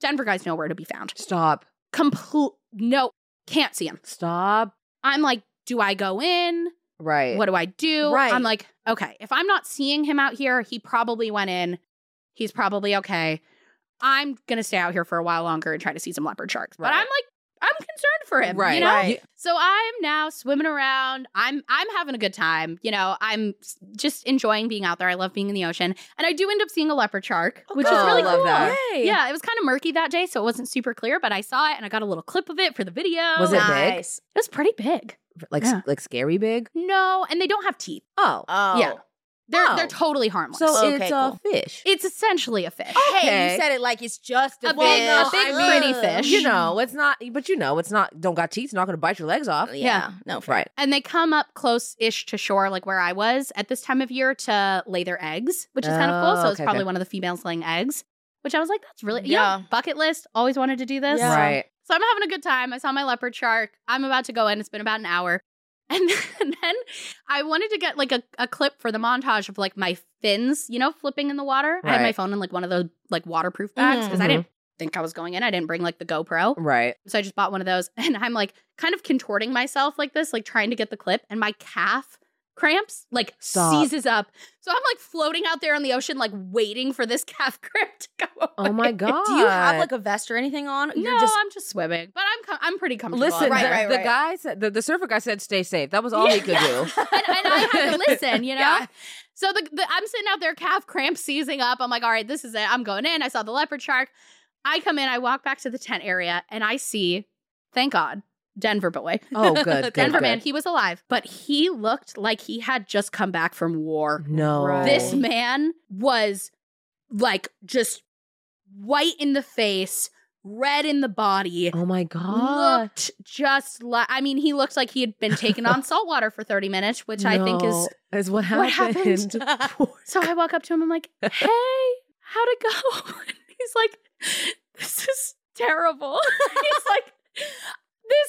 Denver guy's nowhere to be found. Stop. Complete. No. Can't see him. Stop. I'm like, do I go in? Right. What do I do? Right. I'm like, okay, if I'm not seeing him out here, he probably went in. He's probably okay. I'm going to stay out here for a while longer and try to see some leopard sharks. Right. But I'm like, I'm concerned for him, right, you know? Right. So I'm now swimming around. I'm I'm having a good time. You know, I'm just enjoying being out there. I love being in the ocean. And I do end up seeing a leopard shark, oh, which God, is really love cool. That. Yeah, it was kind of murky that day, so it wasn't super clear, but I saw it and I got a little clip of it for the video. Was it nice. Big? It was pretty big. Like yeah. like scary big? No, and they don't have teeth. Oh. Oh. Yeah. They're oh. they're totally harmless. So okay, it's cool. a fish. It's essentially a fish. Okay. Hey, you said it like it's just a, a big, well, no, a big I mean, pretty fish. You know, it's not. But you know, it's not. Don't got teeth. It's not going to bite your legs off. Yeah, yeah. no, right. It. And they come up close-ish to shore, like where I was at this time of year, to lay their eggs, which is oh, kind of cool. So okay, it's probably okay. one of the females laying eggs, which I was like, that's really yeah. yeah. Bucket list. Always wanted to do this. Yeah. Right. So I'm having a good time. I saw my leopard shark. I'm about to go in. It's been about an hour. And then, and then I wanted to get like a, a clip for the montage of like my fins, you know, flipping in the water. Right. I had my phone in like one of those like waterproof bags because mm-hmm. I didn't think I was going in. I didn't bring like the GoPro. Right. So I just bought one of those and I'm like kind of contorting myself like this, like trying to get the clip. And my calf cramps, like Stop. seizes up. So I'm like floating out there in the ocean, like waiting for this calf cramp to go away. Oh my God. Do you have like a vest or anything on? You're no, just... I'm just swimming, but I'm com- I'm pretty comfortable. Listen, right, the, right, the right. guy said, the, the surfer guy said, stay safe. That was all yeah. he could do. and, and I had to listen, you know? Yeah. So the, the, I'm sitting out there, calf cramp seizing up. I'm like, all right, this is it. I'm going in. I saw the leopard shark. I come in, I walk back to the tent area and I see, thank God, Denver boy. Oh, good. good Denver good. man, he was alive. But he looked like he had just come back from war. No. Right. This man was like just white in the face, red in the body. Oh my God. Looked just like, I mean, he looked like he had been taken on salt water for thirty minutes, which no, I think is, is what happened. What happened. So I walk up to him, I'm like, hey, how'd it go? He's like, this is terrible. He's like,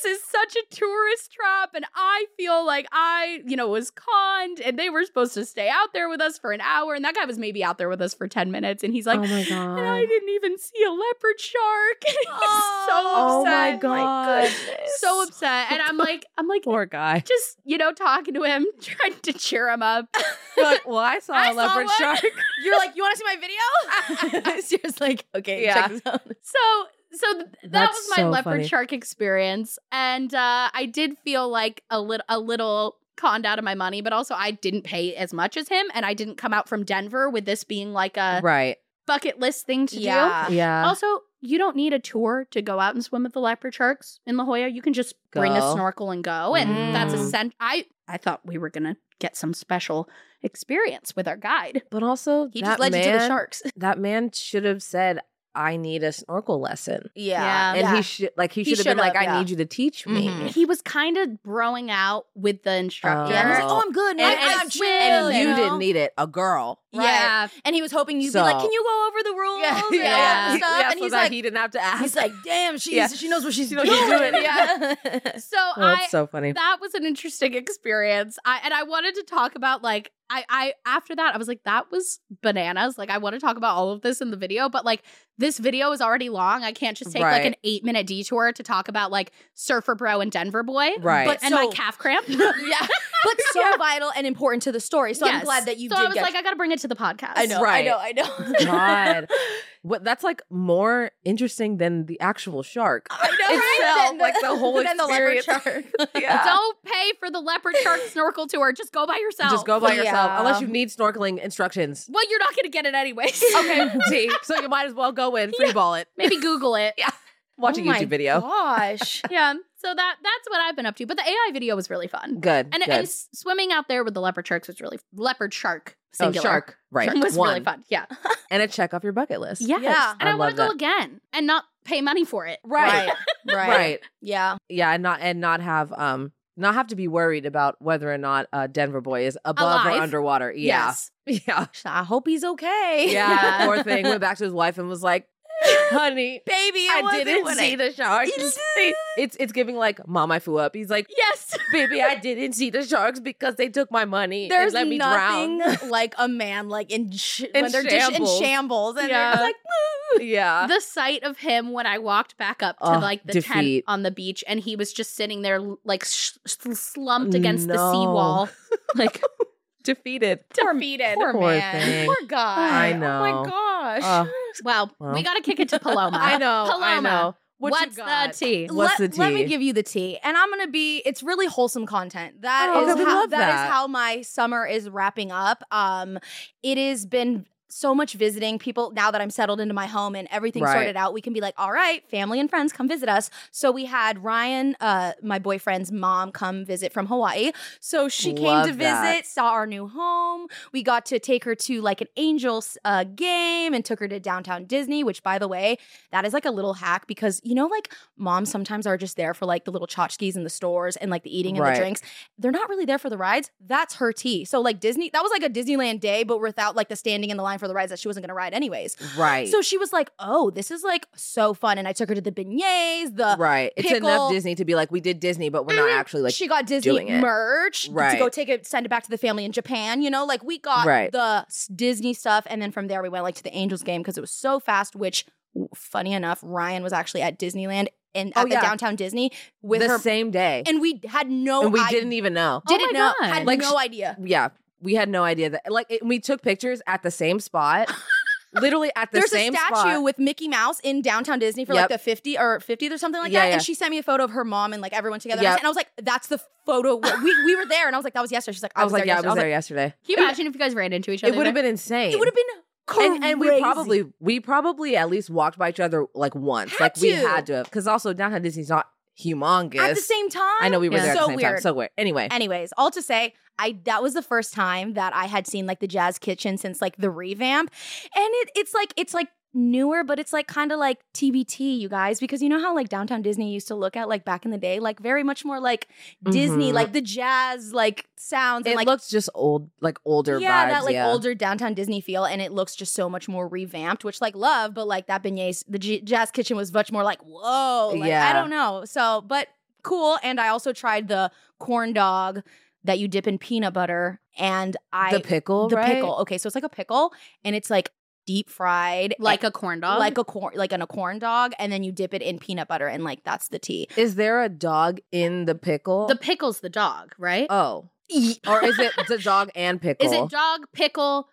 this is such a tourist trap, and I feel like I, you know, was conned, and they were supposed to stay out there with us for an hour, and that guy was maybe out there with us for ten minutes, and he's like, oh my God. And I didn't even see a leopard shark. And he's oh, so upset. Oh my God. My so upset. And I'm like, I'm like, poor guy. Just, you know, talking to him, trying to cheer him up. You're like, well, I saw I a leopard saw shark. You're like, you want to see my video? It's just like, okay, yeah. check this out. So... So th- that That's was my so leopard funny. shark experience, and uh, I did feel like a little a little conned out of my money, but also I didn't pay as much as him, and I didn't come out from Denver with this being like a right. bucket list thing to yeah. do. Yeah. Also, you don't need a tour to go out and swim with the leopard sharks in La Jolla. You can just go. bring a snorkel and go, and mm. that's a cent- I I thought we were gonna get some special experience with our guide. But also, he just led man, you to the sharks. That man should have said, I need a snorkel lesson. Yeah. yeah. And yeah. he should like he should have been like, I yeah. need you to teach me. Mm-hmm. He was kind of broing out with the instructor. Oh, yeah. And he's like, oh, I'm good. And, and, and, I'm chill, and you, you know? didn't need it. A girl. Right? Yeah. And he was hoping you'd so. be like, can you go over the rules? Yeah. And yeah. all that stuff. Yeah, and so he's that like, he didn't have to ask. He's like, damn, she's, yeah. she knows what she's, she knows doing. She's doing. Yeah. So oh, I, that's so funny. That was an interesting experience. I, and I wanted to talk about like, I, I after that, I was like, that was bananas. Like, I want to talk about all of this in the video, but like, this video is already long. I can't just take right. like an eight minute detour to talk about like Surfer Bro and Denver Boy. Right. But, and so, my calf cramp. Yeah. But so yeah. vital and important to the story. So yes. I'm glad that you so did. So I was get like, I got to bring it to the podcast. I know. Right. I know. I know. God. What, that's like more interesting than the actual shark. I know, itself, right? The, like the whole experience. The leopard shark. yeah. Don't pay for the leopard shark snorkel tour. Just go by yourself. Just go by yeah. yourself. Unless you need snorkeling instructions. Well, you're not going to get it anyways. Okay. See? So you might as well go in, free yeah. ball it. Maybe Google it. Yeah. Watch oh a YouTube video. Gosh. yeah. So that that's what I've been up to. But the A I video was really fun. Good. And, good. and swimming out there with the leopard sharks was really leopard shark. Singular. Oh, shark. Right. Shark was One. really fun. Yeah. And a check off your bucket list. Yes. Yeah. And I, I want to go again and not pay money for it. Right. Right. right. right. Yeah. Yeah. And not and not have um not have to be worried about whether or not uh, Denver Boy is above Alive. or underwater. Yeah. Yes. Yeah. I hope he's okay. Yeah. Poor thing. Went back to his wife and was like, honey, baby, I didn't see I... the sharks. It's it's giving like mom, I flew up. He's like, yes, baby, I didn't see the sharks because they took my money. There's and let me nothing drown. Like a man like in, sh- in when they're just in shambles and yeah. they're like, woo. yeah. The sight of him when I walked back up to oh, like the defeat. tent on the beach and he was just sitting there like sh- slumped against no. the seawall, like. Defeated. Defeated. Poor, poor man. Thing. Poor guy. I know. Oh my gosh. Uh, well, well, we got to kick it to Paloma. I know. Paloma. I know. What What's the tea? What's let, the tea? Let me give you the tea. And I'm going to be, it's really wholesome content. That oh, is how, love that. that is how my summer is wrapping up. Um, it has been so much visiting people. Now that I'm settled into my home and everything right. sorted out, we can be like, all right, family and friends, come visit us. So we had Ryan, uh, my boyfriend's mom, come visit from Hawaii. So she Love came to that. visit, saw our new home. We got to take her to like an Angels uh, game and took her to Downtown Disney, which by the way, that is like a little hack because, you know, like moms sometimes are just there for like the little tchotchkes in the stores and like the eating and right. the drinks. They're not really there for the rides. That's her tea. So like Disney, that was like a Disneyland day, but without like the standing in the line for the rides that she wasn't going to ride anyways. Right. So she was like, oh, this is like so fun. And I took her to the beignets, the Right. Pickle. It's enough Disney to be like, we did Disney, but we're mm-hmm. not actually like She got Disney merch right. to go take it, send it back to the family in Japan. You know, like we got right. the Disney stuff. And then from there, we went like to the Angels game because it was so fast, which funny enough, Ryan was actually at Disneyland and at oh, the yeah. Downtown Disney with the her. The same day. And we had no idea. And we I- didn't even know. Didn't oh know. God. Had like, no idea. Yeah. We had no idea that, like, it, we took pictures at the same spot, literally at the There's same spot. There's a statue spot. with Mickey Mouse in Downtown Disney for, yep. like, the fiftieth or something like yeah, that, yeah. and she sent me a photo of her mom and, like, everyone together, yep. and I was like, that's the photo. We we were there, and I was like, that was yesterday. She's like, I, I was, was like, yeah, yesterday. I was there yesterday. Can you imagine if you guys ran into each other? It would have been insane. It would have been crazy. And, and we probably, we probably at least walked by each other, like, once. Had like, to. we had to have, because also Downtown Disney's not humongous. At the same time? I know, we were yeah. there so at the same weird. time. So weird. Anyway. Anyways, all to say, I that was the first time that I had seen like the Jazz Kitchen since like the revamp, and it it's like it's like newer, but it's like kind of like T B T, you guys, because you know how like Downtown Disney used to look at like back in the day, like very much more like mm-hmm. Disney, like the jazz like sounds. And, it like, looks just old, like older. Yeah, vibes, that like yeah. older Downtown Disney feel, and it looks just so much more revamped, which like love, but like that beignet, the G- Jazz Kitchen was much more like whoa, like, yeah. I don't know, so but cool. And I also tried the corn dog that you dip in peanut butter, and I the pickle, the right? pickle. Okay, so it's like a pickle, and it's like deep fried, like a corn dog, like a corn, like in a corn dog, and then you dip it in peanut butter, and like that's the tea. Is there a dog in the pickle? The pickle's the dog, right? Oh, or is it the dog and pickle? Is it dog pickle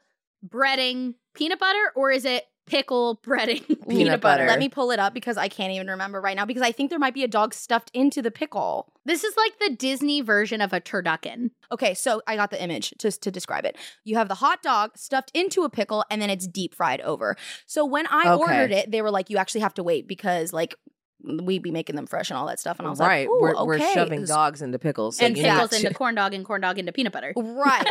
breading peanut butter, or is it pickle breading peanut, peanut butter. butter? Let me pull it up because I can't even remember right now because I think there might be a dog stuffed into the pickle. This is like the Disney version of a turducken. Okay, so I got the image just to describe it. You have the hot dog stuffed into a pickle and then it's deep fried over. So when I okay. ordered it, they were like, you actually have to wait because like we'd be making them fresh and all that stuff. And I was right. like, ooh, we're, okay. we're shoving dogs into pickles. So and pickles into corn dog and corn dog into peanut butter. Right.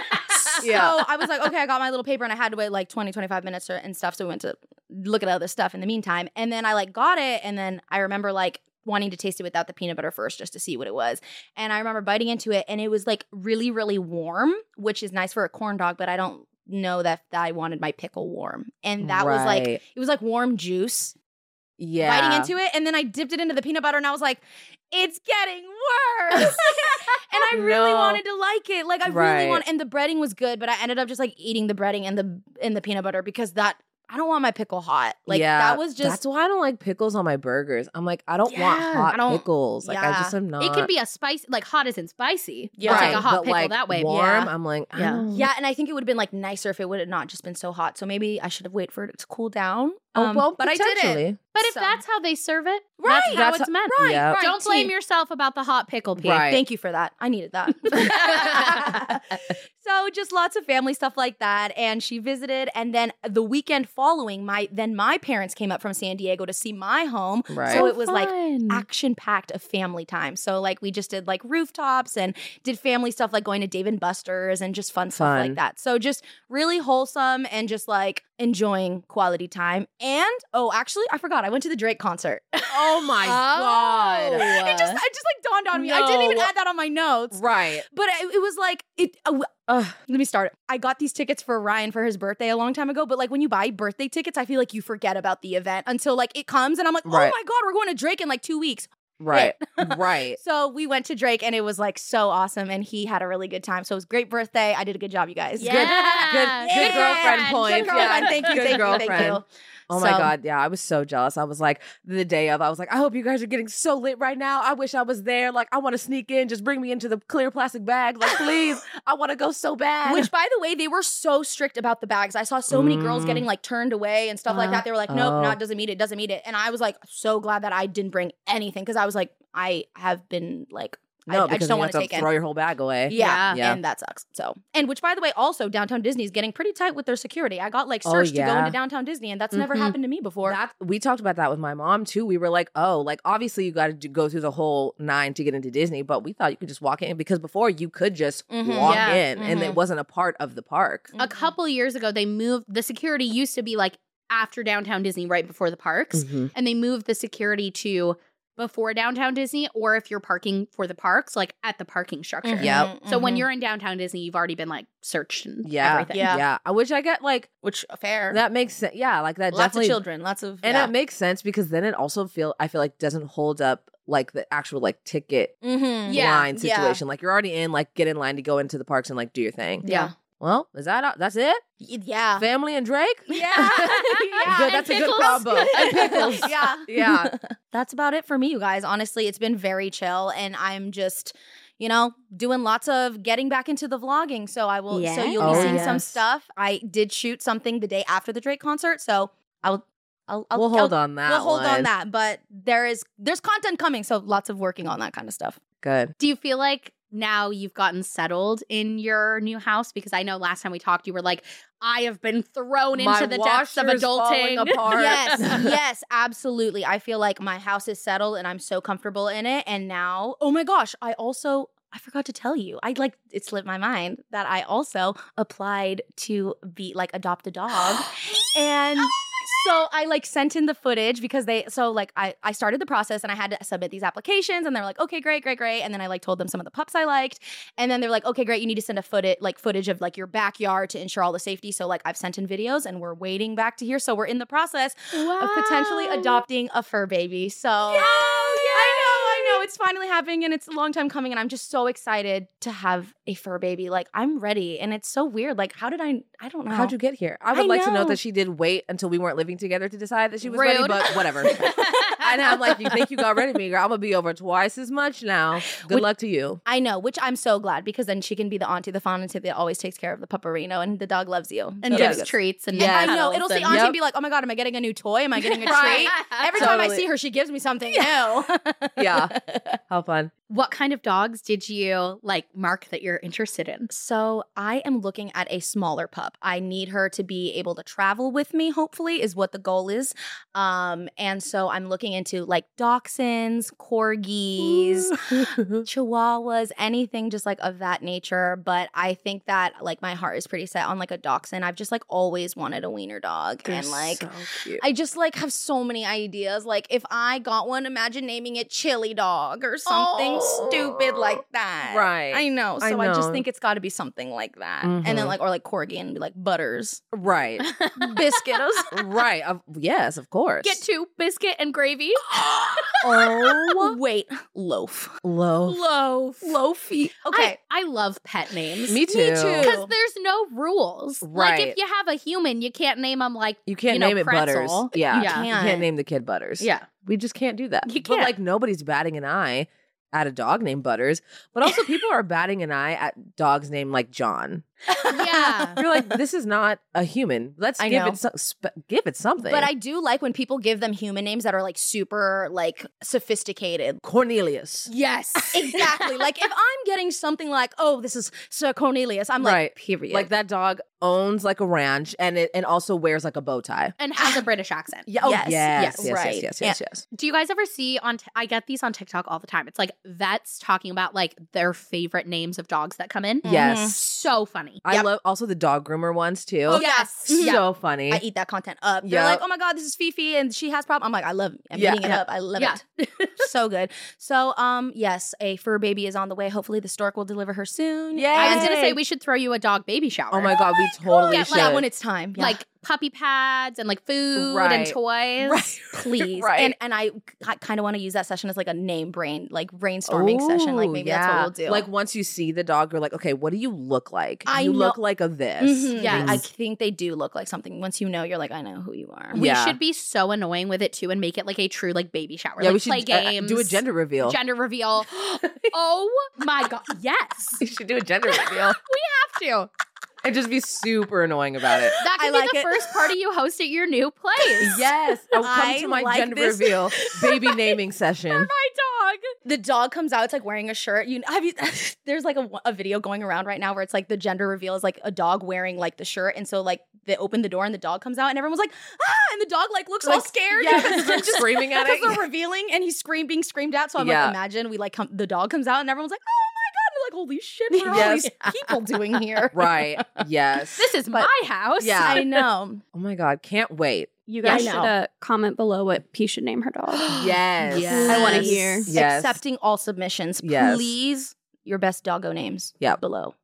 So yeah. I was like, okay, I got my little paper and I had to wait like twenty, twenty-five minutes or, and stuff. So we went to look at other stuff in the meantime. And then I like got it. And then I remember like wanting to taste it without the peanut butter first just to see what it was. And I remember biting into it and it was like really, really warm, which is nice for a corn dog, but I don't know that, that I wanted my pickle warm. And that right. was like, it was like warm juice. Yeah. Biting into it. And then I dipped it into the peanut butter and I was like, it's getting worse. And I really no. wanted to like it. Like I right. really want, and the breading was good, but I ended up just like eating the breading and the and the peanut butter because that, I don't want my pickle hot. Like yeah, that was just. That's why I don't like pickles on my burgers. I'm like, I don't yeah, want hot don't, pickles. Like yeah. I just am not. It can be a spicy, like hot isn't spicy. Yeah. Right. It's like a hot but pickle like, that way. Warm, yeah. I'm like, yeah. Oh. Yeah, and I think it would have been like nicer if it would have not just been so hot. So maybe I should have waited for it to cool down. Um, oh, well, but I didn't. But if so. that's how they serve it, right. that's, that's how it's meant. Right, yep. right. Don't blame yourself about the hot pickle, Pete. Right. Thank you for that. I needed that. So just lots of family stuff like that. And she visited. And then the weekend following, my then my parents came up from San Diego to see my home. Right. So, so it was fun. Like action-packed of family time. So like we just did like rooftops and did family stuff like going to Dave and Buster's and just fun, fun. stuff like that. So just really wholesome and just like enjoying quality time. And oh, actually, I forgot. I went to the Drake concert. Oh my oh. god! It just, it just like dawned on me. No. I didn't even add that on my notes. Right. But it, it was like it. Uh, uh, let me start. I got these tickets for Ryan for his birthday a long time ago. But like when you buy birthday tickets, I feel like you forget about the event until like it comes, and I'm like, right. oh my god, we're going to Drake in like two weeks. Right, right. So we went to Drake, and it was like so awesome, and he had a really good time. So it was a great birthday. I did a good job, you guys. Yeah, good, good, good yeah. girlfriend points. Good girlfriend. Yeah. Thank you, good thank girlfriend. You, thank you. Oh my so. God, yeah, I was so jealous. I was like, the day of, I was like, I hope you guys are getting so lit right now. I wish I was there. Like, I want to sneak in. Just bring me into the clear plastic bag. Like, please, I want to go so bad. Which, by the way, they were so strict about the bags. I saw so many mm. girls getting, like, turned away and stuff uh, like that. They were like, nope, oh. not doesn't meet it, doesn't meet it. And I was, like, so glad that I didn't bring anything because I was like, I have been, like, No, I, because I just don't want to take throw it. your whole bag away. Yeah, yeah, and that sucks. So, and which, by the way, also Downtown Disney is getting pretty tight with their security. I got like searched oh, yeah. to go into Downtown Disney, and that's mm-hmm. never happened to me before. That, we talked about that with my mom too. We were like, oh, like obviously you got to go through the whole nine to get into Disney, but we thought you could just walk in because before you could just mm-hmm. walk yeah. in, mm-hmm. and it wasn't a part of the park. Mm-hmm. A couple years ago, they moved. The security used to be like after Downtown Disney, right before the parks, mm-hmm. and they moved the security to. Before Downtown Disney, or if you're parking for the parks, like at the parking structure. Mm-hmm, yeah. Mm-hmm. So when you're in Downtown Disney, you've already been like searched and yeah, everything. Yeah. Yeah. I wish I get like which fair. That makes sense. Yeah, like that. Lots definitely, of children, lots of, and yeah. that makes sense because then it also feel I feel like doesn't hold up. Like the actual like ticket mm-hmm. yeah, line situation. Yeah. Like you're already in. Like get in line to go into the parks and like do your thing. Yeah. yeah. Well, is that all? That's it? Yeah. Family and Drake? Yeah. yeah. Good, that's and a good combo. And pickles. Yeah. Yeah. That's about it for me, you guys. Honestly, it's been very chill and I'm just, you know, doing lots of getting back into the vlogging. So I will yes. so you'll be oh, seeing yes. some stuff. I did shoot something the day after the Drake concert, so I'll I'll, I'll, we'll hold I'll, on that. We'll hold one. on that, but there is there's content coming, so lots of working on that kind of stuff. Good. Do you feel like now you've gotten settled in your new house? Because I know last time we talked, you were like, I have been thrown my into the depths of adulting. Apart. Yes, yes, absolutely. I feel like my house is settled and I'm so comfortable in it. And now, oh my gosh, I also... I forgot to tell you. I like it slipped my mind that I also applied to be like adopt a dog. And so I like sent in the footage because they so like I, I started the process and I had to submit these applications and they were like, okay, great, great, great. And then I like told them some of the pups I liked. And then they were like, okay, great, you need to send a footage like footage of like your backyard to ensure all the safety. So like I've sent in videos and we're waiting back to hear. So we're in the process wow. of potentially adopting a fur baby. So yay! I know. No, it's finally happening and it's a long time coming and I'm just so excited to have a fur baby. Like, I'm ready and it's so weird. Like, how did I, I don't know. How'd you get here? I would I like know. to know that she did wait until we weren't living together to decide that she was Rude. ready, but whatever. And I'm like, you think you got ready, me girl? I'm going to be over twice as much now. Good which, luck to you. I know, which I'm so glad because then she can be the auntie, the fondant that always takes care of the pupperino and the dog loves you. And so gives yes. treats. And, yes. and I know, it'll see auntie yep. and be like, oh my God, am I getting a new toy? Am I getting a treat? Every totally. time I see her, she gives me something yeah. new. Yeah. How fun. What kind of dogs did you, like, mark that you're interested in? So I am looking at a smaller pup. I need her to be able to travel with me, hopefully, is what the goal is. Um, and so I'm looking into, like, dachshunds, corgis, chihuahuas, anything just, like, of that nature. But I think that, like, my heart is pretty set on, like, a dachshund. I've just, like, always wanted a wiener dog. They're and, like, so cute. I just, like, have so many ideas. Like, if I got one, imagine naming it Chili Dog or something. Oh. Stupid like that. Right. I know. So I, know. I just think it's got to be something like that. Mm-hmm. And then like, or like Corgi and be like Butters. Right. Biscuitos. Right. Uh, yes, of course. Get two, biscuit and gravy. Oh. Wait. Loaf. Loaf. Loaf. Loafy. Okay. I, I love pet names. Me too. Me too. Because there's no rules. Right. Like if you have a human, you can't name them like, you can't you know, name it pretzel. Butters. Yeah. yeah. You can't name the kid Butters. Yeah. We just can't do that. You can't. But like nobody's batting an eye at a dog named Butters, but also people are batting an eye at dogs named like John. Yeah. You're like, this is not a human. Let's I give know. it so- sp- give it something. But I do like when people give them human names that are like super like sophisticated. Cornelius. Yes. Exactly. Like if I'm getting something like, oh, this is Sir Cornelius, I'm right. like, period. Like that dog owns like a ranch and it and also wears like a bow tie. And has a British accent. Yeah. Oh, yes. Yes. Yes. Yes. Right. Yes. Yes. Yes, yeah. yes. Do you guys ever see on t- I get these on TikTok all the time. It's like vets talking about like their favorite names of dogs that come in. Yes. Mm-hmm. So funny. Yep. I love also the dog groomer ones too. Oh, yes. So yep. funny. I eat that content up. They're yep. like, oh my God, this is Fifi and she has problems. I'm like, I love it. I'm yeah. eating it yeah. up. I love yeah. it. So good. So um, yes, a fur baby is on the way. Hopefully the stork will deliver her soon. Yeah. I was going to say we should throw you a dog baby shower. Oh my God, oh my we totally God. should. Yeah, when it's time. Yeah. Like puppy pads and like food right. and toys. Right. Please. Right. And and I, I kind of want to use that session as like a name brain, like brainstorming Ooh, session. Like maybe yeah. that's what we'll do. Like once you see the dog, you're like, okay, what do you look like? I you know- look like a this. Mm-hmm. Yeah. Yes. I think they do look like something. Once you know, you're like, I know who you are. We yeah. should be so annoying with it too and make it like a true like baby shower. Yeah, like we should play games. Uh, do a gender reveal. Gender reveal. Oh my God. Yes. You should do a gender reveal. We have to. And just be super annoying about it. That could I be like the it. first party you host at your new place. Yes. I'll come I to my like gender this. reveal baby naming session. For my dog. The dog comes out. It's like wearing a shirt. You know, I mean, there's like a, a video going around right now where it's like the gender reveal is like a dog wearing like the shirt. And so like they open the door and the dog comes out and everyone's like, ah, and the dog like looks like, all scared. Yeah, because they're just, screaming at it. Because they're revealing and he's scream, being screamed at. So I'm yeah. like, imagine we like come, the dog comes out and everyone's like, oh. Like, holy shit, what are yes. all these people doing here? Right. Yes. This is but, my house. Yeah. I know. Oh my God. Can't wait. You guys yeah, should uh, comment below what P should name her dog. Yes. yes. I want to hear. Yes. Accepting all submissions. Yes. Please, your best doggo names. Yeah. Below.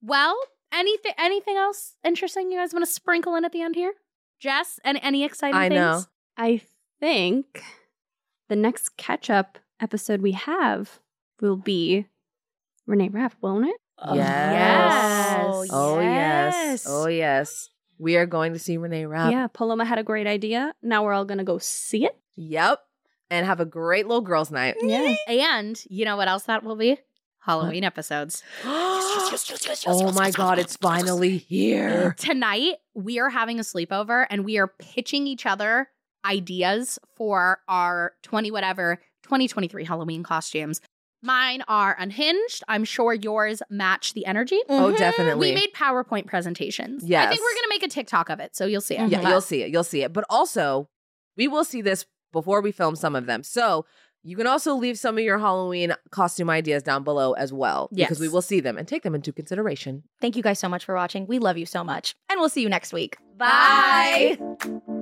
Well, anything anything else interesting you guys want to sprinkle in at the end here? Jess, and any exciting I things? I know. I think the next catch-up episode we have will be Renee Rapp, won't it? Oh, yes. yes. Oh, yes. Oh, yes. We are going to see Renee Rapp. Yeah, Paloma had a great idea. Now we're all going to go see it. Yep. And have a great little girls' night. Yeah. And you know what else that will be? Halloween what? episodes. Oh, my God. It's finally here. Tonight, we are having a sleepover, and we are pitching each other ideas for our Twenty Whatever twenty twenty-three Halloween costumes. Mine are unhinged. I'm sure yours match the energy. Mm-hmm. Oh, definitely. We made PowerPoint presentations. Yes. I think we're going to make a TikTok of it, so you'll see it. Yeah, but. you'll see it. You'll see it. But also, we will see this before we film some of them. So you can also leave some of your Halloween costume ideas down below as well. Yes. Because we will see them and take them into consideration. Thank you guys so much for watching. We love you so much. And we'll see you next week. Bye. Bye.